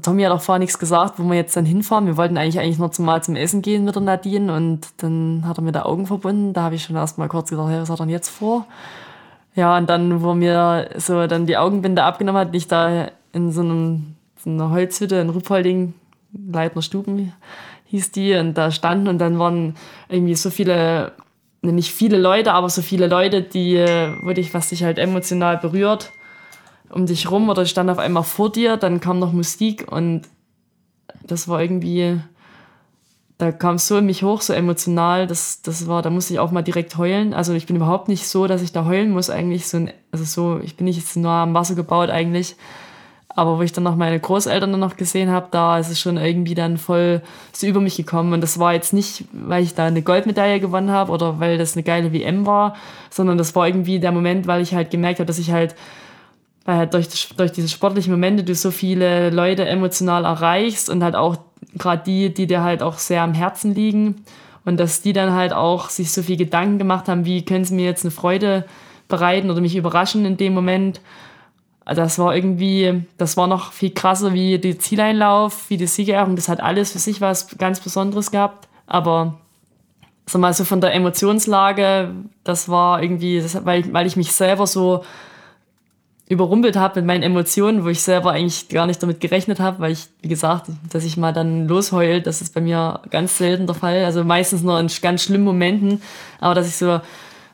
Tommy hat auch vorher nichts gesagt, wo wir jetzt dann hinfahren. Wir wollten eigentlich eigentlich nur zumal zum Essen gehen mit der Nadine und dann hat er mir da Augen verbunden. Da habe ich schon erst mal kurz gedacht, hey, was hat er denn jetzt vor? Ja, und dann, wo mir so dann die Augenbinde abgenommen hat, ich da in so, einem, so einer Holzhütte in Ruhpolding, Leitner Stuben hieß die, und da standen und dann waren irgendwie so viele, nicht viele Leute, aber so viele Leute, die, wo dich, was dich halt emotional berührt, um dich rum oder stand auf einmal vor dir, dann kam noch Musik und das war irgendwie, da kam es so in mich hoch, so emotional, das, das war, da musste ich auch mal direkt heulen, also ich bin überhaupt nicht so, dass ich da heulen muss eigentlich, so, ein, also so, ich bin nicht jetzt nur am Wasser gebaut eigentlich, aber wo ich dann noch meine Großeltern dann noch gesehen habe, da ist es schon irgendwie dann voll so über mich gekommen. Und das war jetzt nicht, weil ich da eine Goldmedaille gewonnen habe oder weil das eine geile W M war, sondern das war irgendwie der Moment, weil ich halt gemerkt habe, dass ich halt, weil halt durch, durch diese sportlichen Momente du so viele Leute emotional erreichst und halt auch gerade die, die dir halt auch sehr am Herzen liegen und dass die dann halt auch sich so viel Gedanken gemacht haben, wie können sie mir jetzt eine Freude bereiten oder mich überraschen in dem Moment. Das war irgendwie, das war noch viel krasser wie der Zieleinlauf, wie die Siegerehrung, das hat alles für sich was ganz Besonderes gehabt, aber sag mal, so von der Emotionslage, das war irgendwie, das, weil, weil ich mich selber so überrumpelt habe mit meinen Emotionen, wo ich selber eigentlich gar nicht damit gerechnet habe, weil ich, wie gesagt, dass ich mal dann losheul, das ist bei mir ganz selten der Fall, also meistens nur in ganz schlimmen Momenten, aber dass ich so,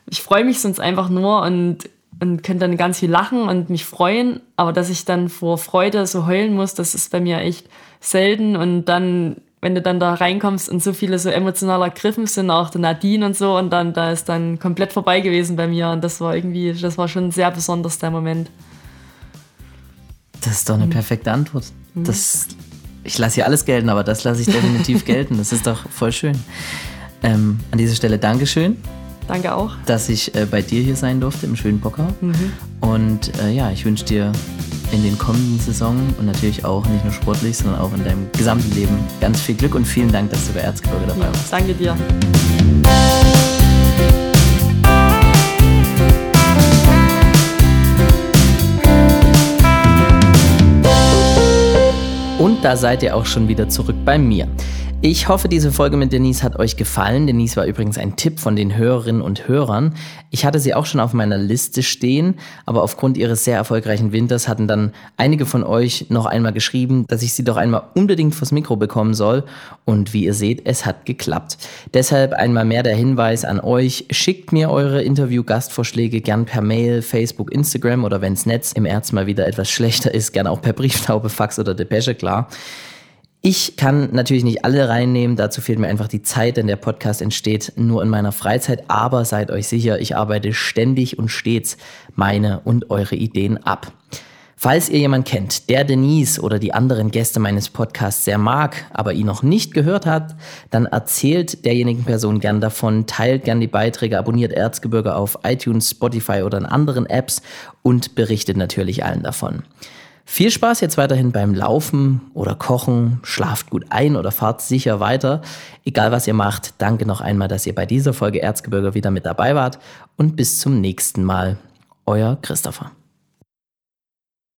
ich freue mich sonst einfach nur und, und könnte dann ganz viel lachen und mich freuen, aber dass ich dann vor Freude so heulen muss, das ist bei mir echt selten und dann, wenn du dann da reinkommst und so viele so emotional ergriffen sind, auch der Nadine und so, und dann, da ist dann komplett vorbei gewesen bei mir und das war irgendwie, das war schon sehr besonders der Moment. Das ist doch eine perfekte Antwort. Das, ich lasse hier alles gelten, aber das lasse ich definitiv gelten. Das ist doch voll schön. Ähm, an dieser Stelle Dankeschön. Danke auch. Dass ich äh, bei dir hier sein durfte im schönen Bockau. Mhm. Und äh, ja, ich wünsche dir in den kommenden Saisonen und natürlich auch nicht nur sportlich, sondern auch in deinem gesamten Leben ganz viel Glück und vielen Dank, dass du bei Erzgebirge dabei ja, warst. Danke dir. Und da seid ihr auch schon wieder zurück bei mir. Ich hoffe, diese Folge mit Denise hat euch gefallen. Denise war übrigens ein Tipp von den Hörerinnen und Hörern. Ich hatte sie auch schon auf meiner Liste stehen, aber aufgrund ihres sehr erfolgreichen Winters hatten dann einige von euch noch einmal geschrieben, dass ich sie doch einmal unbedingt vors Mikro bekommen soll. Und wie ihr seht, es hat geklappt. Deshalb einmal mehr der Hinweis an euch. Schickt mir eure Interview-Gastvorschläge gern per Mail, Facebook, Instagram oder wenn's Netz im Erz mal wieder etwas schlechter ist, gern auch per Brieftaube, Fax oder Depesche, klar. Ich kann natürlich nicht alle reinnehmen, dazu fehlt mir einfach die Zeit, denn der Podcast entsteht nur in meiner Freizeit, aber seid euch sicher, ich arbeite ständig und stets meine und eure Ideen ab. Falls ihr jemanden kennt, der Denise oder die anderen Gäste meines Podcasts sehr mag, aber ihn noch nicht gehört hat, dann erzählt derjenigen Person gern davon, teilt gern die Beiträge, abonniert Erzgebirge auf iTunes, Spotify oder in anderen Apps und berichtet natürlich allen davon. Viel Spaß jetzt weiterhin beim Laufen oder Kochen, schlaft gut ein oder fahrt sicher weiter. Egal was ihr macht, danke noch einmal, dass ihr bei dieser Folge Erzgebirge wieder mit dabei wart und bis zum nächsten Mal. Euer Christopher.